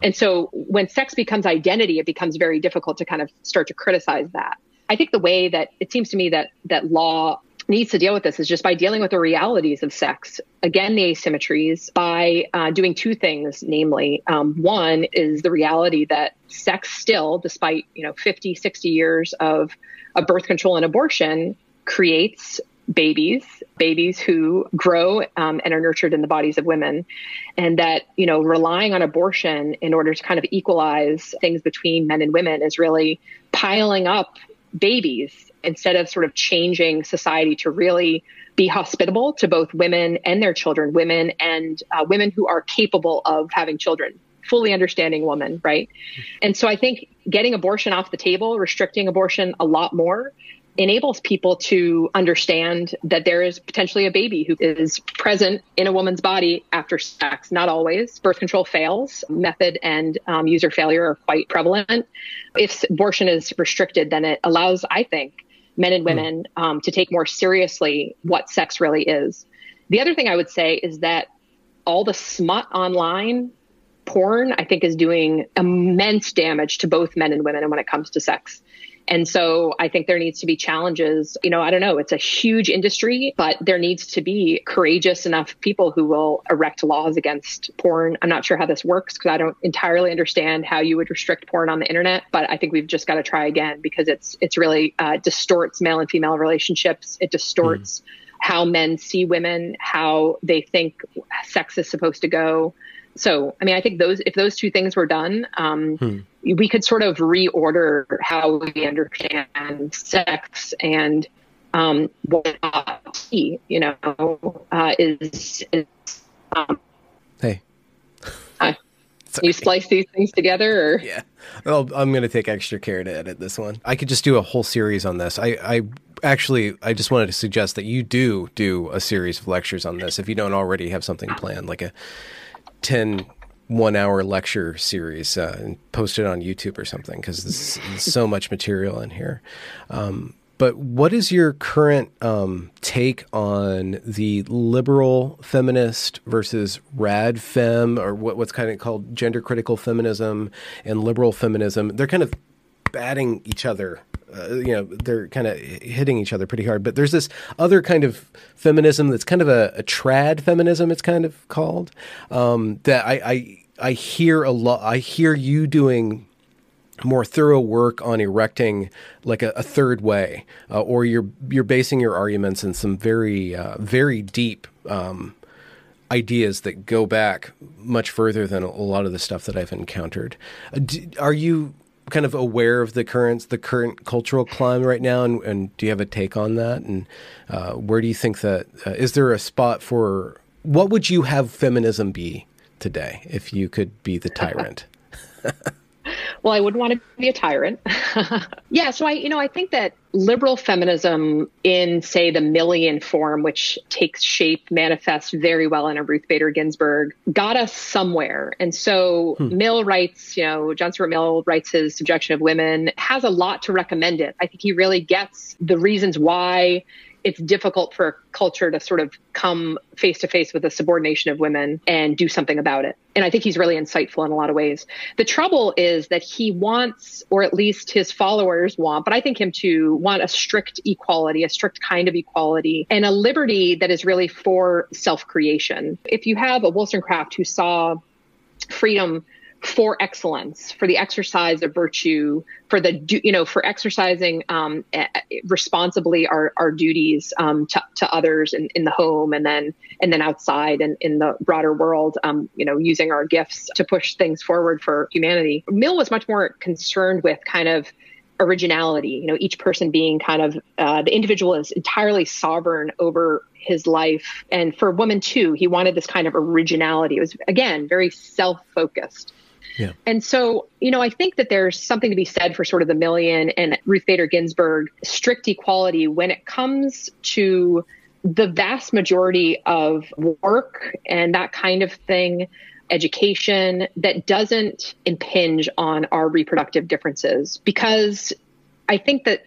And so when sex becomes identity, it becomes very difficult to kind of start to criticize that. I think the way that it seems to me that law needs to deal with this is just by dealing with the realities of sex. Again, the asymmetries, by doing two things, namely, one is the reality that sex still, despite 50, 60 years of birth control and abortion, creates babies who grow and are nurtured in the bodies of women. And that, relying on abortion in order to kind of equalize things between men and women is really piling up babies instead of sort of changing society to really be hospitable to both women and their children, women and women who are capable of having children. fully understanding woman, right? And so I think getting abortion off the table, restricting abortion a lot more, enables people to understand that there is potentially a baby who is present in a woman's body after sex. Not always. Birth control fails. Method and user failure are quite prevalent. If abortion is restricted, then it allows, I think, men and women to take more seriously what sex really is. The other thing I would say is that all the smut online, porn, I think, is doing immense damage to both men and women and when it comes to sex. And so I think there needs to be challenges. You know, I don't know, it's a huge industry, but there needs to be courageous enough people who will erect laws against porn. I'm not sure how this works because I don't entirely understand how you would restrict porn on the internet, but I think we've just got to try again because it's really distorts male and female relationships. It distorts how men see women, how they think sex is supposed to go. So, I mean, I think if those two things were done, we could sort of reorder how we understand sex and what we, you know, is hey. You splice these things together? Or? Yeah. Well, I'm going to take extra care to edit this one. I could just do a whole series on this. I just wanted to suggest that you do a series of lectures on this if you don't already have something planned, like a 10 one-hour lecture series and post it on YouTube or something, because there's so much material in here. But what is your current take on the liberal feminist versus rad femme, or what's kind of called gender critical feminism and liberal feminism? They're kind of batting each other. They're kind of hitting each other pretty hard. But there's this other kind of feminism that's kind of a trad feminism, it's kind of called, that I hear a lot. I hear you doing more thorough work on erecting like a third way, or you're basing your arguments in some very, very deep ideas that go back much further than a lot of the stuff that I've encountered. Are you kind of aware of the current cultural climb right now? And do you have a take on that? And where do you think that, is there a spot for, what would you have feminism be today if you could be the tyrant? Well, I wouldn't want to be a tyrant. Yeah. So I think that liberal feminism in, say, the Millian form, which takes shape, manifests very well in a Ruth Bader Ginsburg, got us somewhere. And so Mill writes, John Stuart Mill writes his Subjection of Women, has a lot to recommend it. I think he really gets the reasons why it's difficult for a culture to sort of come face to face with the subordination of women and do something about it. And I think he's really insightful in a lot of ways. The trouble is that he wants, or at least his followers want, but I think him too, want a strict equality, a strict kind of equality, and a liberty that is really for self-creation. If you have a Wollstonecraft who saw freedom for excellence, for the exercise of virtue, for for exercising responsibly our duties to others in the home and then outside and in the broader world, using our gifts to push things forward for humanity. Mill was much more concerned with kind of originality, each person being kind of the individual is entirely sovereign over his life. And for women too, he wanted this kind of originality. It was, again, very self-focused. Yeah. And so, I think that there's something to be said for sort of the Millian and Ruth Bader Ginsburg strict equality when it comes to the vast majority of work and that kind of thing, education, that doesn't impinge on our reproductive differences. Because I think that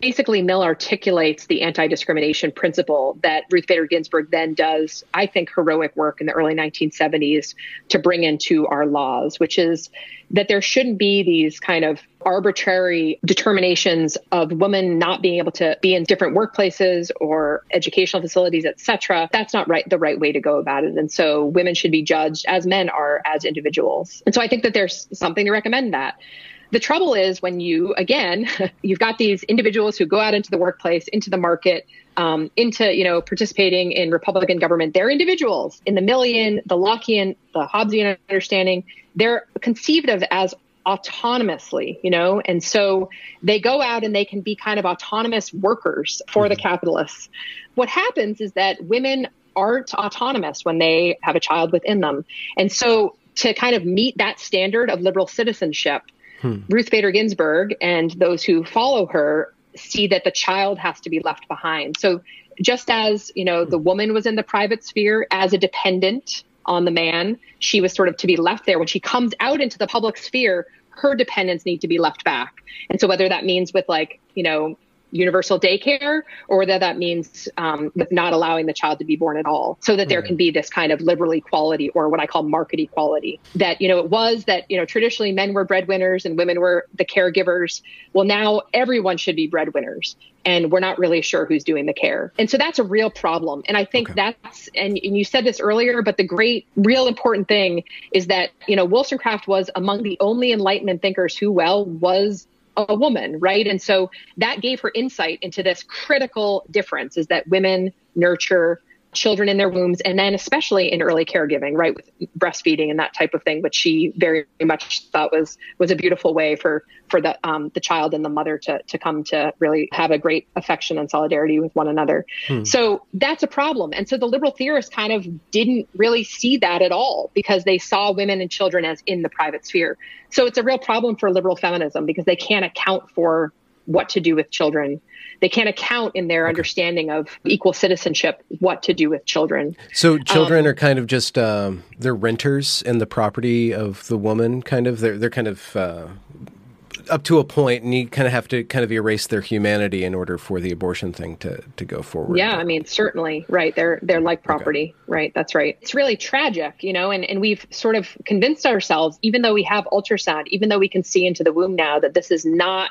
basically Mill articulates the anti-discrimination principle that Ruth Bader Ginsburg then does, I think, heroic work in the early 1970s to bring into our laws, which is that there shouldn't be these kind of arbitrary determinations of women not being able to be in different workplaces or educational facilities, et cetera. That's not the right way to go about it. And so women should be judged as men are, as individuals. And so I think that there's something to recommend that. The trouble is when you've got these individuals who go out into the workplace, into the market, into participating in Republican government. They're individuals in the Millian, the Lockean, the Hobbesian understanding. They're conceived of as autonomously, and so they go out and they can be kind of autonomous workers for the capitalists. What happens is that women aren't autonomous when they have a child within them. And so to kind of meet that standard of liberal citizenship, Ruth Bader Ginsburg and those who follow her see that the child has to be left behind. So just as, you know, the woman was in the private sphere as a dependent on the man, she was sort of to be left there. When she comes out into the public sphere, her dependents need to be left back. And so whether that means with, like, you know, universal daycare, or whether that means with not allowing the child to be born at all, so that there can be this kind of liberal equality, or what I call market equality, that, you know, it was that, you know, traditionally men were breadwinners and women were the caregivers. Well, now everyone should be breadwinners, and we're not really sure who's doing the care. And so that's a real problem. And I think that's, and you said this earlier, but the great, real important thing is that, you know, Wollstonecraft was among the only Enlightenment thinkers who was a woman, right? And so that gave her insight into this critical difference, is that women nurture children in their wombs, and then especially in early caregiving, right, with breastfeeding and that type of thing, which she very much thought was a beautiful way for the child and the mother to come to really have a great affection and solidarity with one another. So that's a problem. And so the liberal theorists kind of didn't really see that at all, because they saw women and children as in the private sphere. So it's a real problem for liberal feminism, because they can't account for what to do with children. They can't account in their understanding of equal citizenship what to do with children. So children are kind of just, they're renters and the property of the woman, kind of. They're kind of up to a point, and you kind of have to kind of erase their humanity in order for the abortion thing to go forward. Yeah, I mean, certainly, right. They're like property, right? That's right. It's really tragic, you know, and we've sort of convinced ourselves, even though we have ultrasound, even though we can see into the womb now, that this is not,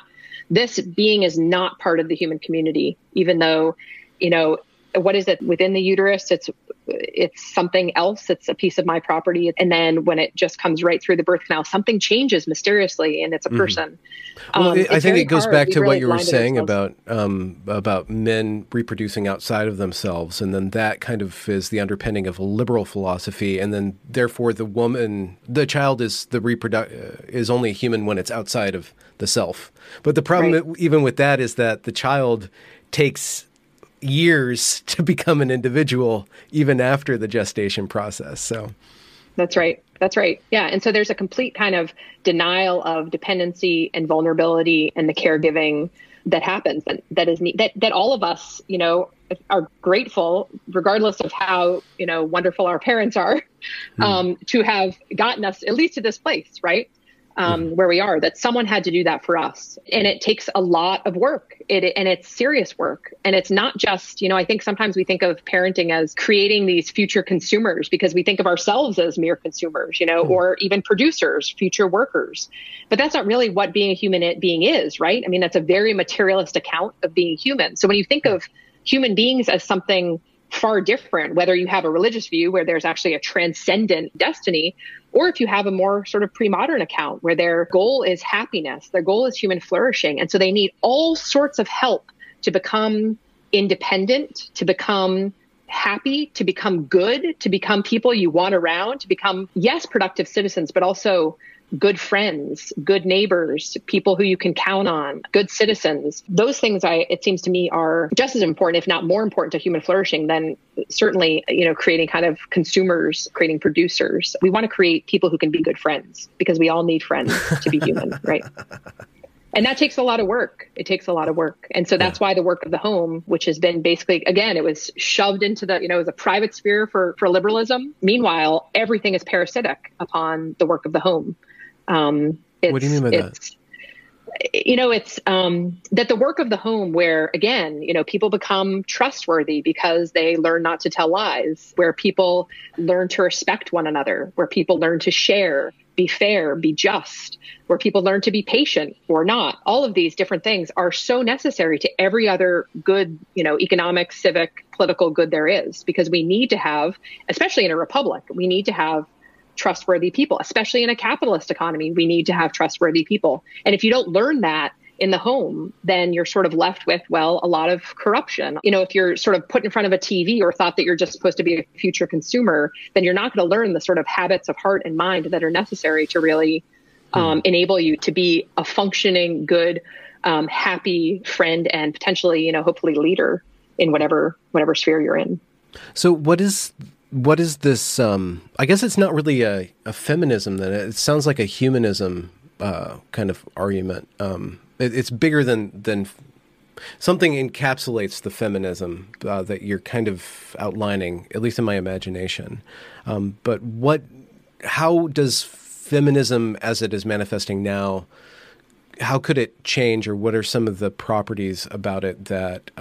this being is not part of the human community, even though, you know, what is it within the uterus? It's something else. It's a piece of my property. And then when it just comes right through the birth canal, something changes mysteriously, and it's a person. Well, I think it goes back to what you were saying about men reproducing outside of themselves. And then that kind of is the underpinning of a liberal philosophy. And then therefore the woman, the child is only human when it's outside of the self. But the problem even with that is that the child takes years to become an individual, even after the gestation process. So that's right. Yeah. And so there's a complete kind of denial of dependency and vulnerability and the caregiving that happens, that all of us, you know, are grateful, regardless of how, you know, wonderful our parents are, to have gotten us at least to this place, right? Where we are, that someone had to do that for us. And it takes a lot of work, and it's serious work. And it's not just, you know, I think sometimes we think of parenting as creating these future consumers, because we think of ourselves as mere consumers, you know, or even producers, future workers. But that's not really what being a human being is, right? I mean, that's a very materialist account of being human. So when you think of human beings as something far different, whether you have a religious view where there's actually a transcendent destiny, or if you have a more sort of pre-modern account where their goal is happiness, their goal is human flourishing. And so they need all sorts of help to become independent, to become happy, to become good, to become people you want around, to become, yes, productive citizens, but also good friends, good neighbors, people who you can count on, good citizens. Those things, it seems to me, are just as important, if not more important, to human flourishing than certainly, you know, creating kind of consumers, creating producers. We want to create people who can be good friends, because we all need friends to be human, right? And that takes a lot of work. It takes a lot of work. And so that's why the work of the home, which has been basically, again, it was shoved into the, you know, it was a private sphere for liberalism. Meanwhile, everything is parasitic upon the work of the home. What do you mean by that? You know, it's that the work of the home, where, again, you know, people become trustworthy because they learn not to tell lies, where people learn to respect one another, where people learn to share, be fair, be just, where people learn to be patient or not. All of these different things are so necessary to every other good, you know, economic, civic, political good there is, because we need to have, especially in a republic, we need to have trustworthy people, especially in a capitalist economy. We need to have trustworthy people. And if you don't learn that in the home, then you're sort of left with, well, a lot of corruption. You know, if you're sort of put in front of a TV or thought that you're just supposed to be a future consumer, then you're not going to learn the sort of habits of heart and mind that are necessary to really enable you to be a functioning, good, happy friend, and potentially, you know, hopefully leader in whatever sphere you're in. So what is what is this? I guess it's not really a feminism. Then it sounds like a humanism kind of argument. It's bigger than something encapsulates the feminism that you're kind of outlining, at least in my imagination. But how does feminism, as it is manifesting now, how could it change, or what are some of the properties about it that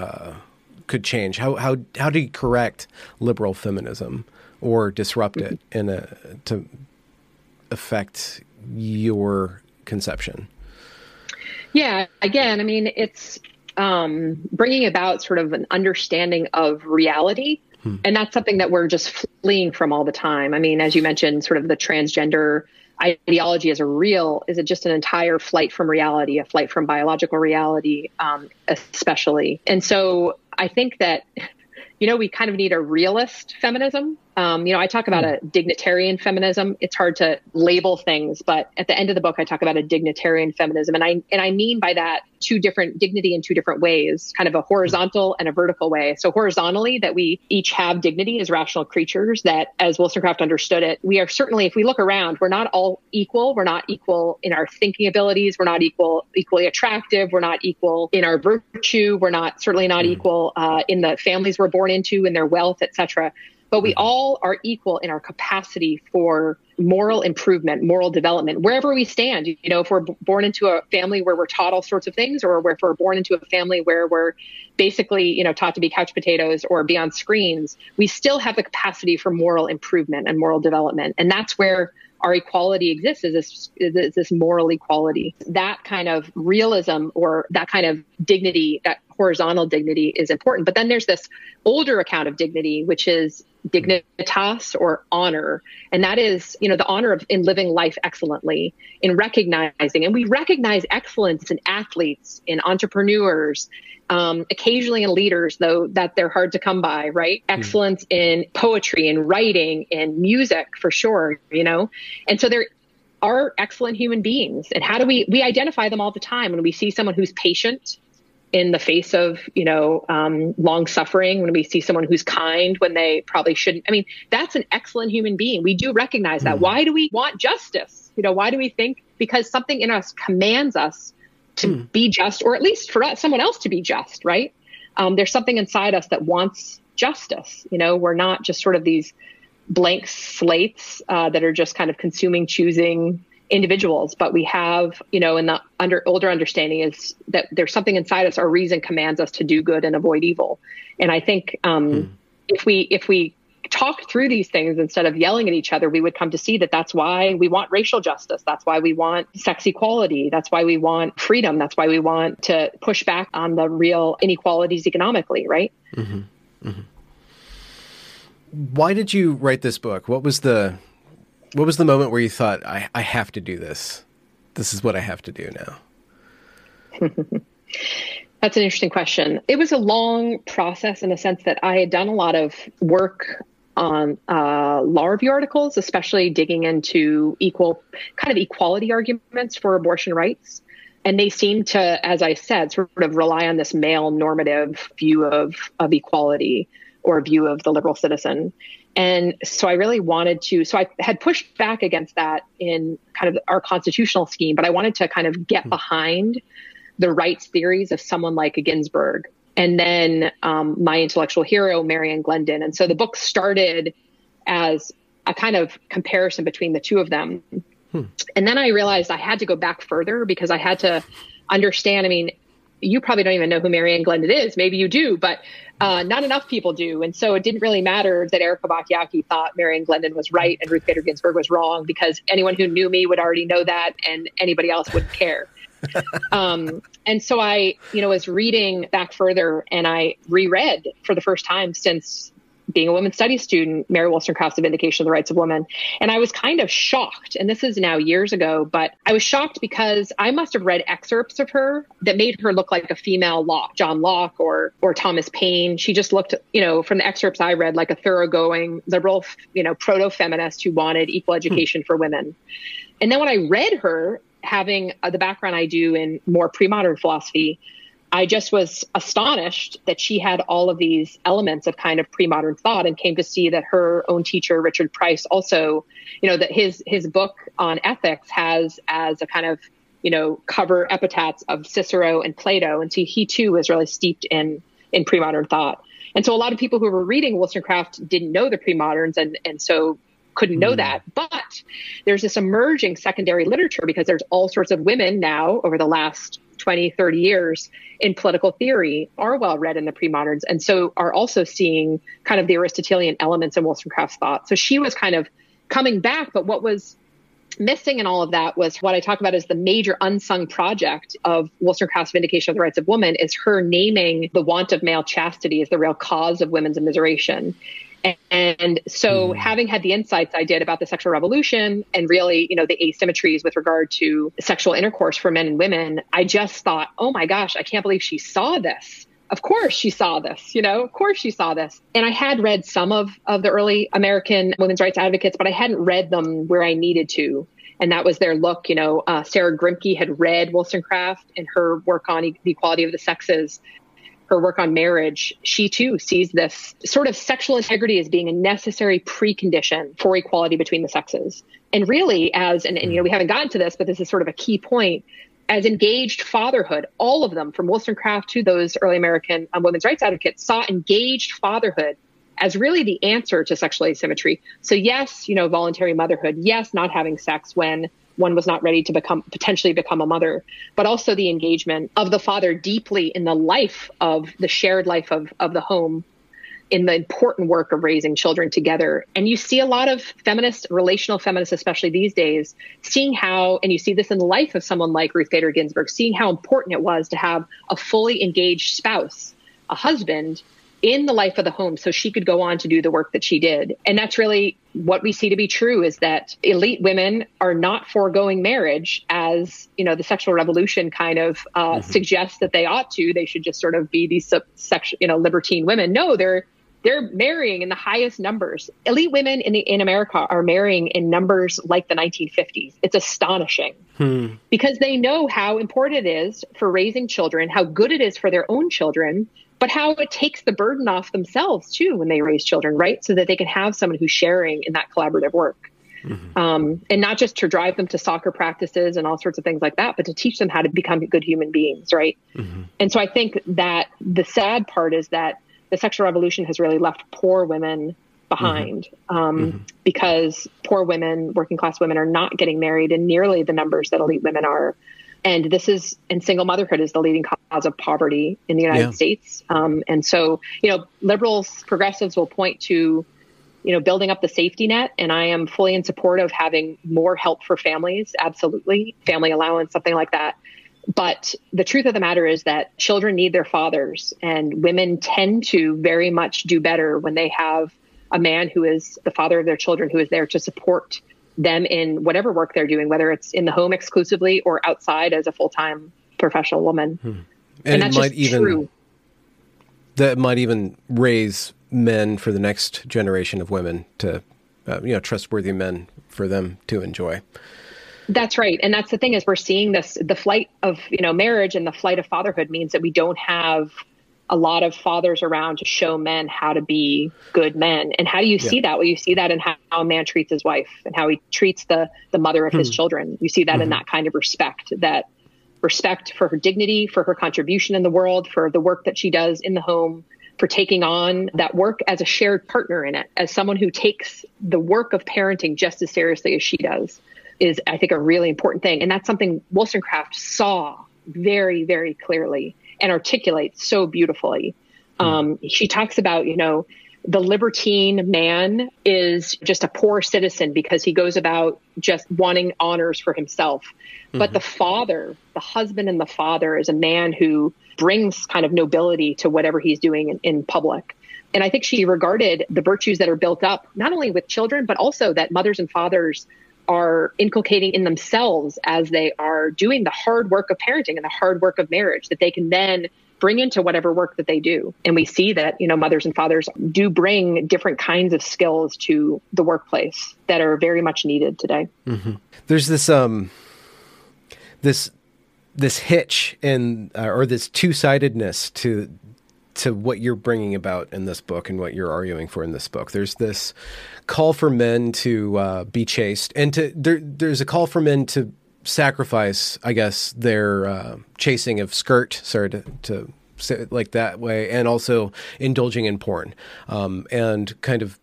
could change? How do you correct liberal feminism or disrupt it to affect your conception? Yeah, again, I mean, it's bringing about sort of an understanding of reality. And that's something that we're just fleeing from all the time. I mean, as you mentioned, sort of the transgender ideology is it just an entire flight from reality, a flight from biological reality, especially. And so I think that, we kind of need a realist feminism. I talk about a dignitarian feminism. It's hard to label things, but at the end of the book, I talk about a dignitarian feminism. And I mean by that dignity in two different ways, kind of a horizontal and a vertical way. So horizontally, that we each have dignity as rational creatures, that as Wollstonecraft understood it, we are certainly, if we look around, we're not all equal. We're not equal in our thinking abilities. We're not equally attractive. We're not equal in our virtue. We're certainly not equal in the families we're born into, in their wealth, et cetera. But we all are equal in our capacity for moral improvement, moral development, wherever we stand. If we're born into a family where we're taught all sorts of things, or if we're born into a family where we're basically, taught to be couch potatoes or be on screens, we still have the capacity for moral improvement and moral development. And that's where our equality exists, is this moral equality. That kind of realism, or that kind of dignity, that horizontal dignity, is important. But then there's this older account of dignity, which is dignitas, or honor. And that is, the honor of in living life excellently, in recognizing. And we recognize excellence in athletes, in entrepreneurs, occasionally in leaders, though that they're hard to come by, right? Excellence in poetry, in writing, in music, for sure, And so there are excellent human beings. And how do we identify them all the time when we see someone who's patient in the face of, long suffering, when we see someone who's kind when they probably shouldn't. I mean, that's an excellent human being. We do recognize that. Why do we want justice? Why do we think? Because something in us commands us to be just, or at least for us, someone else to be just, right? There's something inside us that wants justice. We're not just sort of these blank slates that are just kind of consuming, choosing individuals, but we have, in the older understanding is that there's something inside us, our reason commands us to do good and avoid evil. And I think if we talk through these things instead of yelling at each other, we would come to see that that's why we want racial justice. That's why we want sex equality. That's why we want freedom. That's why we want to push back on the real inequalities economically, right? Mm-hmm. Mm-hmm. Why did you write this book? What was the moment where you thought, I have to do this? This is what I have to do now. That's an interesting question. It was a long process in the sense that I had done a lot of work on law review articles, especially digging into equality arguments for abortion rights. And they seem to, as I said, sort of rely on this male normative view of equality, or view of the liberal citizen. And so I really wanted to, so I had pushed back against that in kind of our constitutional scheme, but I wanted to kind of get behind the rights theories of someone like Ginsburg. And then my intellectual hero, Mary Ann Glendon. And so the book started as a kind of comparison between the two of them. And then I realized I had to go back further, because I had to understand, you probably don't even know who Mary Ann Glendon is. Maybe you do, but not enough people do. And so it didn't really matter that Erika Bachiochi thought Mary Ann Glendon was right and Ruth Bader Ginsburg was wrong, because anyone who knew me would already know that, and anybody else wouldn't care. And so I, was reading back further, and I reread for the first time since being a women's studies student, Mary Wollstonecraft's Vindication of the Rights of Woman. And I was kind of shocked, and this is now years ago, but I was shocked because I must have read excerpts of her that made her look like a female Locke, John Locke, or Thomas Paine. She just looked, from the excerpts I read, like a thoroughgoing liberal, proto-feminist who wanted equal education for women. And then when I read her, having the background I do in more pre-modern philosophy, I just was astonished that she had all of these elements of kind of pre-modern thought, and came to see that her own teacher, Richard Price, also, you know, that his book on ethics has as a kind of, you know, cover epitaphs of Cicero and Plato. And so he too was really steeped in pre-modern thought. And so a lot of people who were reading Wollstonecraft didn't know the pre-moderns, and so couldn't know that. But there's this emerging secondary literature, because there's all sorts of women now over the last 20, 30 years in political theory are well read in the pre-moderns, and so are also seeing kind of the Aristotelian elements in Wollstonecraft's thought. So she was kind of coming back, but what was missing in all of that was what I talk about as the major unsung project of Wollstonecraft's Vindication of the Rights of Woman, is her naming the want of male chastity as the real cause of women's immiseration. And so having had the insights I did about the sexual revolution and really, you know, the asymmetries with regard to sexual intercourse for men and women, I just thought, oh my gosh, I can't believe she saw this. Of course she saw this, you know, of course she saw this. And I had read some of the early American women's rights advocates, but I hadn't read them where I needed to. And that was their look, you know, Sarah Grimke had read Wollstonecraft and her work on the equality of the sexes. Her work on marriage, she too sees this sort of sexual integrity as being a necessary precondition for equality between the sexes. And really, as, and you know, we haven't gotten to this, but this is sort of a key point, as engaged fatherhood, all of them from Wollstonecraft to those early American women's rights advocates saw engaged fatherhood as really the answer to sexual asymmetry. So yes, you know, voluntary motherhood, yes, not having sex when one was not ready to potentially become a mother, but also the engagement of the father deeply in the life of the shared life of the home, in the important work of raising children together. And you see a lot of feminists, relational feminists, especially these days, seeing how, and you see this in the life of someone like Ruth Bader Ginsburg, seeing how important it was to have a fully engaged spouse, a husband, in the life of the home, so she could go on to do the work that she did. And that's really what we see to be true, is that elite women are not foregoing marriage, as, you know, the sexual revolution kind of suggests that they ought to. They should just sort of be these libertine women. No, they're marrying in the highest numbers. Elite women in America are marrying in numbers like the 1950s. It's astonishing because they know how important it is for raising children, how good it is for their own children, but how it takes the burden off themselves too when they raise children, right? So that they can have someone who's sharing in that collaborative work. And not just to drive them to soccer practices and all sorts of things like that, but to teach them how to become good human beings, right? And so I think that the sad part is that the sexual revolution has really left poor women behind because poor women, working class women, are not getting married in nearly the numbers that elite women are. And this is, and single motherhood is the leading cause of poverty in the United States. And so, you know, liberals, progressives will point to, you know, building up the safety net. And I am fully in support of having more help for families. Absolutely. Family allowance, something like that. But the truth of the matter is that children need their fathers, and women tend to very much do better when they have a man who is the father of their children, who is there to support them in whatever work they're doing, whether it's in the home exclusively or outside as a full-time professional woman. And that's that might even raise men for the next generation of women to, you know, trustworthy men for them to enjoy. That's right. And that's the thing, is we're seeing this, the flight of, you know, marriage and the flight of fatherhood means that we don't have a lot of fathers around to show men how to be good men. And how do you see that? Well, you see that in how a man treats his wife and how he treats the mother of his children. You see that in that kind of respect, that respect for her dignity, for her contribution in the world, for the work that she does in the home, for taking on that work as a shared partner in it, as someone who takes the work of parenting just as seriously as she does, is, I think, a really important thing. And that's something Wollstonecraft saw very, very clearly and articulates so beautifully. She talks about, you know, the libertine man is just a poor citizen because he goes about just wanting honors for himself. But the father, the husband and the father, is a man who brings kind of nobility to whatever he's doing in public. And I think she regarded the virtues that are built up, not only with children, but also that mothers and fathers are inculcating in themselves as they are doing the hard work of parenting and the hard work of marriage, that they can then bring into whatever work that they do. And we see that, you know, mothers and fathers do bring different kinds of skills to the workplace that are very much needed today. There's this this hitch in or this two-sidedness to what you're bringing about in this book and what you're arguing for in this book. There's this call for men to be chaste, and there's a call for men to sacrifice, I guess, their chasing of skirt, sorry to say it like that way, and also indulging in porn, and kind of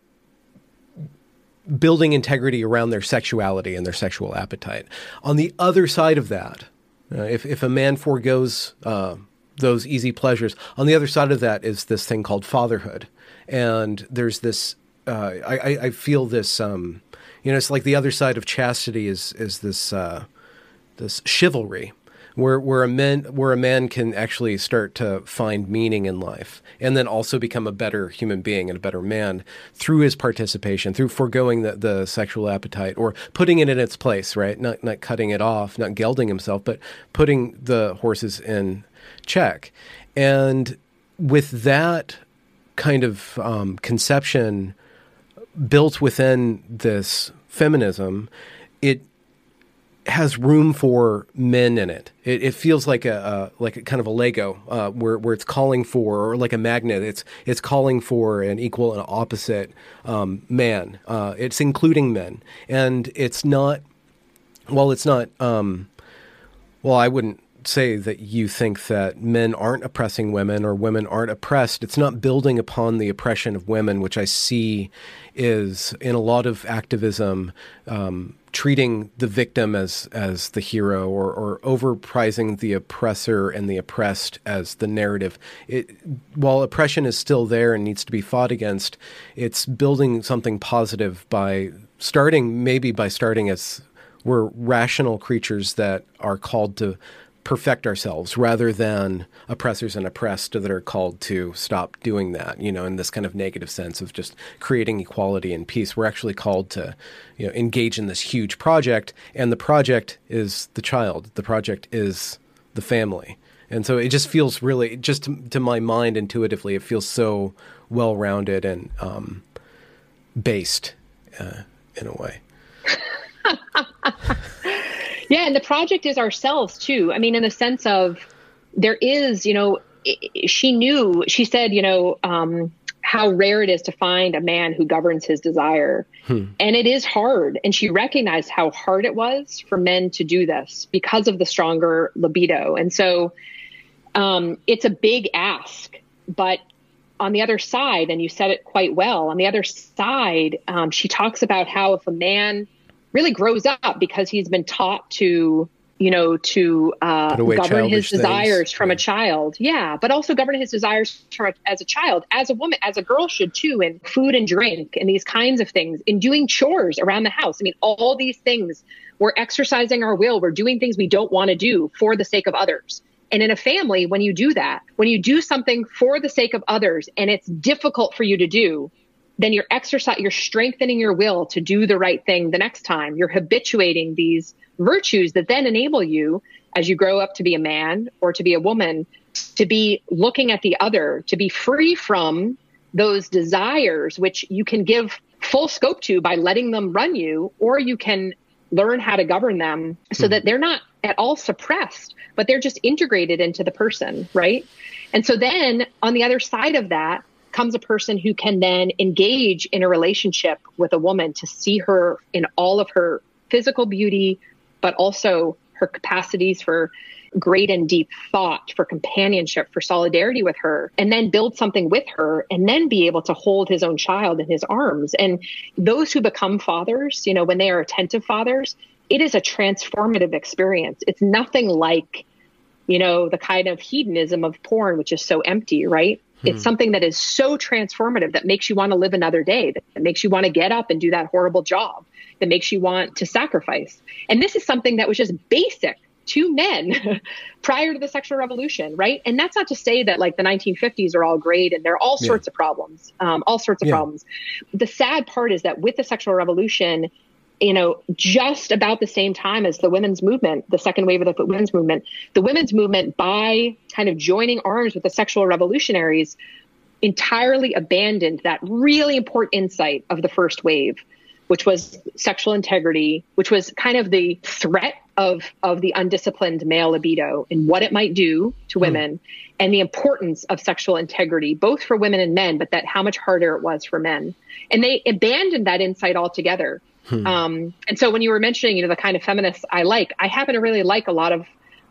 building integrity around their sexuality and their sexual appetite. On the other side of that, if a man forgoes those easy pleasures, on the other side of that is this thing called fatherhood. And there's this, I feel this, it's like the other side of chastity is this this chivalry, where a man can actually start to find meaning in life, and then also become a better human being and a better man through his participation, through foregoing the sexual appetite, or putting it in its place, right? Not cutting it off, not gelding himself, but putting the horses in check. And with that kind of conception built within this feminism, it has room for men in it. It feels like a kind of a Lego where it's calling for, or like a magnet. It's calling for an equal and opposite man. It's including men, and it's not. Well, it's not. Well, I wouldn't say that you think that men aren't oppressing women or women aren't oppressed. It's not building upon the oppression of women, which I see is in a lot of activism, treating the victim as the hero, or overprizing the oppressor and the oppressed as the narrative. While oppression is still there and needs to be fought against, it's building something positive by starting as we're rational creatures that are called to perfect ourselves, rather than oppressors and oppressed that are called to stop doing that, in this kind of negative sense of just creating equality and peace. We're actually called to, engage in this huge project, and the project is the child. The project is the family. And so it just feels really, just to my mind intuitively, it feels so well-rounded and based in a way. Yeah, and the project is ourselves too. I mean, in the sense of there is, she said, how rare it is to find a man who governs his desire. And it is hard. And she recognized how hard it was for men to do this because of the stronger libido. And so it's a big ask, but on the other side, and you said it quite well, on the other side, she talks about how if a man really grows up because he's been taught to govern his desires from a child. Yeah. But also govern his desires as a child, as a woman, as a girl should too, in food and drink and these kinds of things, in doing chores around the house. I mean, all these things, we're exercising our will. We're doing things we don't want to do for the sake of others. And in a family, when you do that, when you do something for the sake of others and it's difficult for you to do, then you're strengthening your will to do the right thing the next time. You're habituating these virtues that then enable you, as you grow up to be a man or to be a woman, to be looking at the other, to be free from those desires, which you can give full scope to by letting them run you, or you can learn how to govern them so that they're not at all suppressed, but they're just integrated into the person, right? And so then on the other side of that, comes a person who can then engage in a relationship with a woman to see her in all of her physical beauty, but also her capacities for great and deep thought, for companionship, for solidarity with her, and then build something with her, and then be able to hold his own child in his arms. And those who become fathers, when they are attentive fathers, it is a transformative experience. It's nothing like, the kind of hedonism of porn, which is so empty, right? It's something that is so transformative that makes you want to live another day, that makes you want to get up and do that horrible job, that makes you want to sacrifice. And this is something that was just basic to men prior to the sexual revolution, right? And that's not to say that like the 1950s are all great and there are all sorts of problems, all sorts of problems. The sad part is that with the sexual revolution, just about the same time as the women's movement, the second wave of the women's movement, by kind of joining arms with the sexual revolutionaries, entirely abandoned that really important insight of the first wave, which was sexual integrity, which was kind of the threat of the undisciplined male libido and what it might do to women, and the importance of sexual integrity, both for women and men, but that how much harder it was for men. And they abandoned that insight altogether. And so when you were mentioning, you know, the kind of feminists I like, I happen to really like a lot of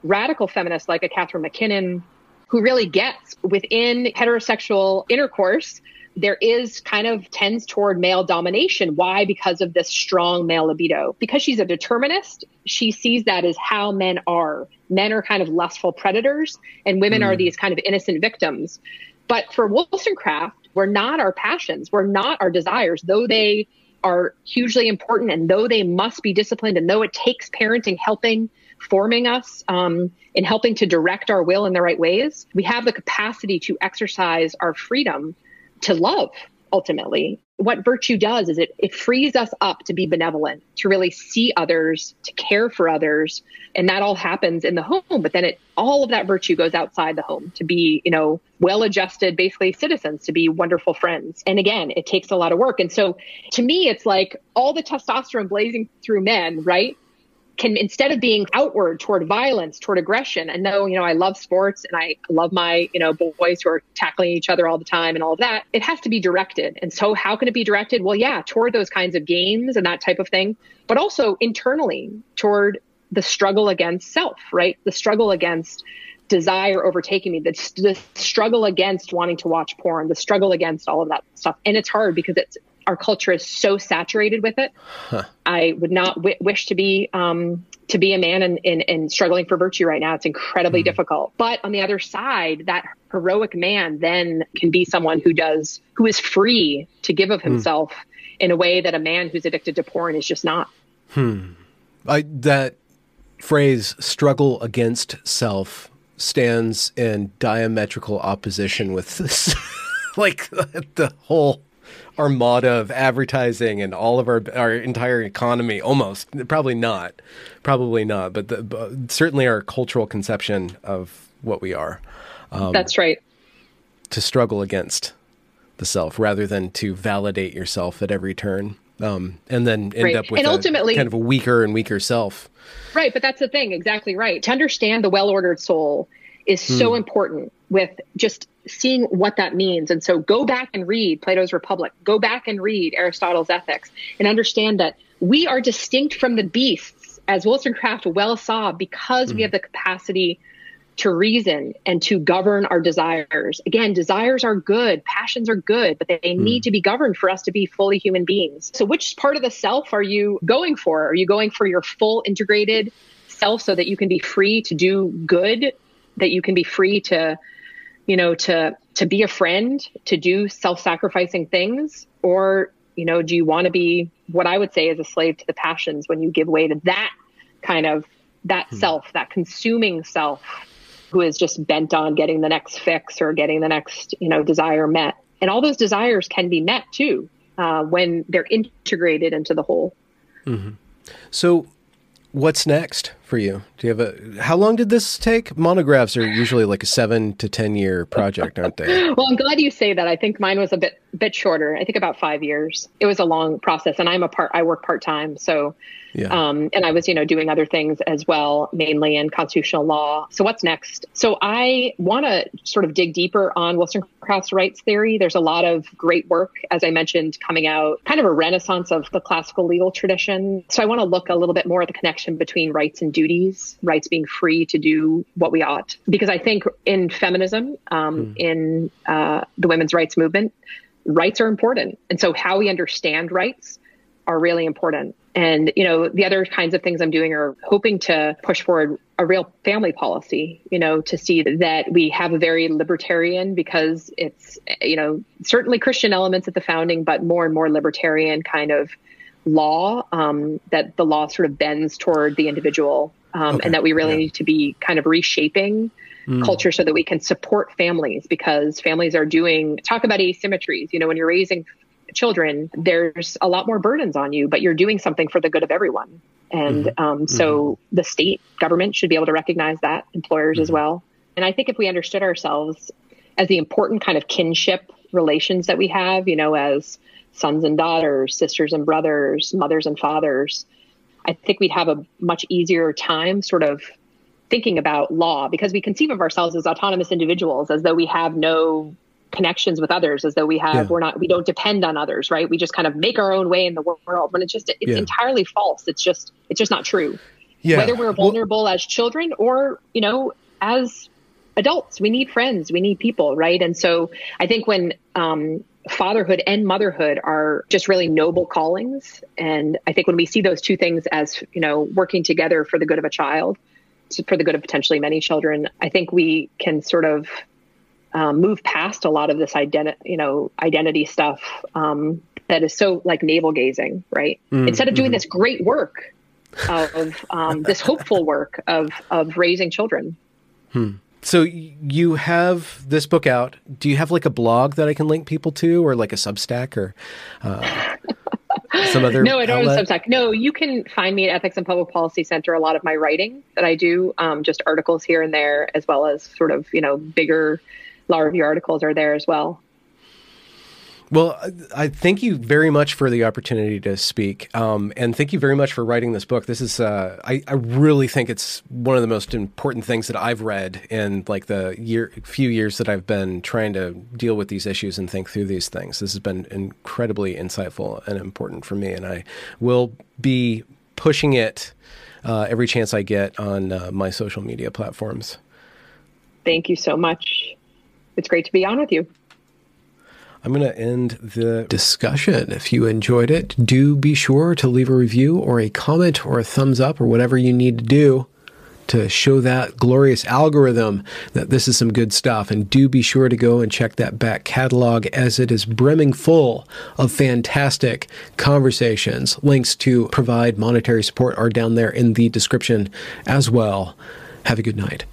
radical feminists like a Catherine McKinnon, who really gets within heterosexual intercourse, there is kind of tends toward male domination. Why? Because of this strong male libido. Because she's a determinist, she sees that as how men are. Men are kind of lustful predators, and women are these kind of innocent victims. But for Wollstonecraft, we're not our passions. We're not our desires, though they are hugely important and though they must be disciplined and though it takes parenting, helping, forming us and helping to direct our will in the right ways. We have the capacity to exercise our freedom to love, ultimately. What virtue does is it frees us up to be benevolent, to really see others, to care for others. And that all happens in the home. But then all of that virtue goes outside the home to be, you know, well-adjusted, basically citizens, to be wonderful friends. And again, it takes a lot of work. And so to me, it's like all the testosterone blazing through men, right? Can, instead of being outward toward violence, toward aggression, and though, you know, I love sports and I love my, you know, boys who are tackling each other all the time and all of that, it has to be directed. And so how can it be directed? Well, yeah, toward those kinds of games and that type of thing, but also internally toward the struggle against self, right? The struggle against desire overtaking me, the struggle against wanting to watch porn, the struggle against all of that stuff. And it's hard because our culture is so saturated with it. I would not wish to be a man and struggling for virtue right now. It's incredibly difficult. But on the other side, that heroic man then can be someone who is free to give of himself in a way that a man who's addicted to porn is just not. That phrase, struggle against self, stands in diametrical opposition with this, like the whole armada of advertising and all of our entire economy, almost. Probably not, but certainly our cultural conception of what we are. That's right. To struggle against the self rather than to validate yourself at every turn. And then end up with ultimately, kind of a weaker and weaker self. Right. But that's the thing. Exactly right. To understand the well-ordered soul is so important with just seeing what that means. And so go back and read Plato's Republic, go back and read Aristotle's Ethics, and understand that we are distinct from the beasts, as Wollstonecraft well saw, because we have the capacity to reason and to govern our desires. Again, desires are good, passions are good, but they need to be governed for us to be fully human beings. So which part of the self are you going for? Are you going for your full integrated self so that you can be free to do good, that you can be free to, you know, to be a friend, to do self-sacrificing things? Or, you know, do you want to be what I would say is a slave to the passions when you give way to that kind of that self, that consuming self who is just bent on getting the next fix or getting the next, you know, desire met? And all those desires can be met too when they're integrated into the whole. So what's next for you? Do you have how long did this take? Monographs are usually like a 7 to 10 year project, aren't they? Well, I'm glad you say that. I think mine was a bit shorter. I think about 5 years. It was a long process, and I work part-time. So, yeah. And I was, you know, doing other things as well, mainly in constitutional law. So what's next? So I want to sort of dig deeper on Wollstonecraft's rights theory. There's a lot of great work, as I mentioned, coming out, kind of a renaissance of the classical legal tradition. So I want to look a little bit more at the connection between rights and duties, rights being free to do what we ought. Because I think in feminism, in the women's rights movement, rights are important. And so how we understand rights are really important. And, you know, the other kinds of things I'm doing are hoping to push forward a real family policy, you know, to see that we have a very libertarian, because it's, you know, certainly Christian elements at the founding, but more and more libertarian kind of law, that the law sort of bends toward the individual, and that we really need to be kind of reshaping culture so that we can support families, because families are talk about asymmetries. You know, when you're raising children, there's a lot more burdens on you, but you're doing something for the good of everyone. And so the state government should be able to recognize that, employers as well. And I think if we understood ourselves as the important kind of kinship relations that we have, you know, as sons and daughters, sisters and brothers, mothers and fathers, I think we'd have a much easier time sort of thinking about law, because we conceive of ourselves as autonomous individuals, as though we have no connections with others, as though we have, we don't depend on others, right? We just kind of make our own way in the world, when it's just, it's entirely false. It's just not true. Yeah. Whether we're vulnerable as children or, you know, as adults, we need friends, we need people, right? And so I think when, fatherhood and motherhood are just really noble callings. And I think when we see those two things as, you know, working together for the good of a child, for the good of potentially many children, I think we can sort of move past a lot of this identity stuff that is so like navel gazing, right? Instead of doing this great work of this hopeful work of raising children. So you have this book out. Do you have like a blog that I can link people to, or like a Substack, or some other? No, I don't have a Substack. No, you can find me at Ethics and Public Policy Center. A lot of my writing that I do, just articles here and there, as well as sort of, you know, bigger law review articles are there as well. Well, I thank you very much for the opportunity to speak, and thank you very much for writing this book. This is, I really think it's one of the most important things that I've read in like the few years that I've been trying to deal with these issues and think through these things. This has been incredibly insightful and important for me, and I will be pushing it every chance I get on my social media platforms. Thank you so much. It's great to be on with you. I'm going to end the discussion. If you enjoyed it, do be sure to leave a review or a comment or a thumbs up or whatever you need to do to show that glorious algorithm that this is some good stuff. And do be sure to go and check that back catalog, as it is brimming full of fantastic conversations. Links to provide monetary support are down there in the description as well. Have a good night.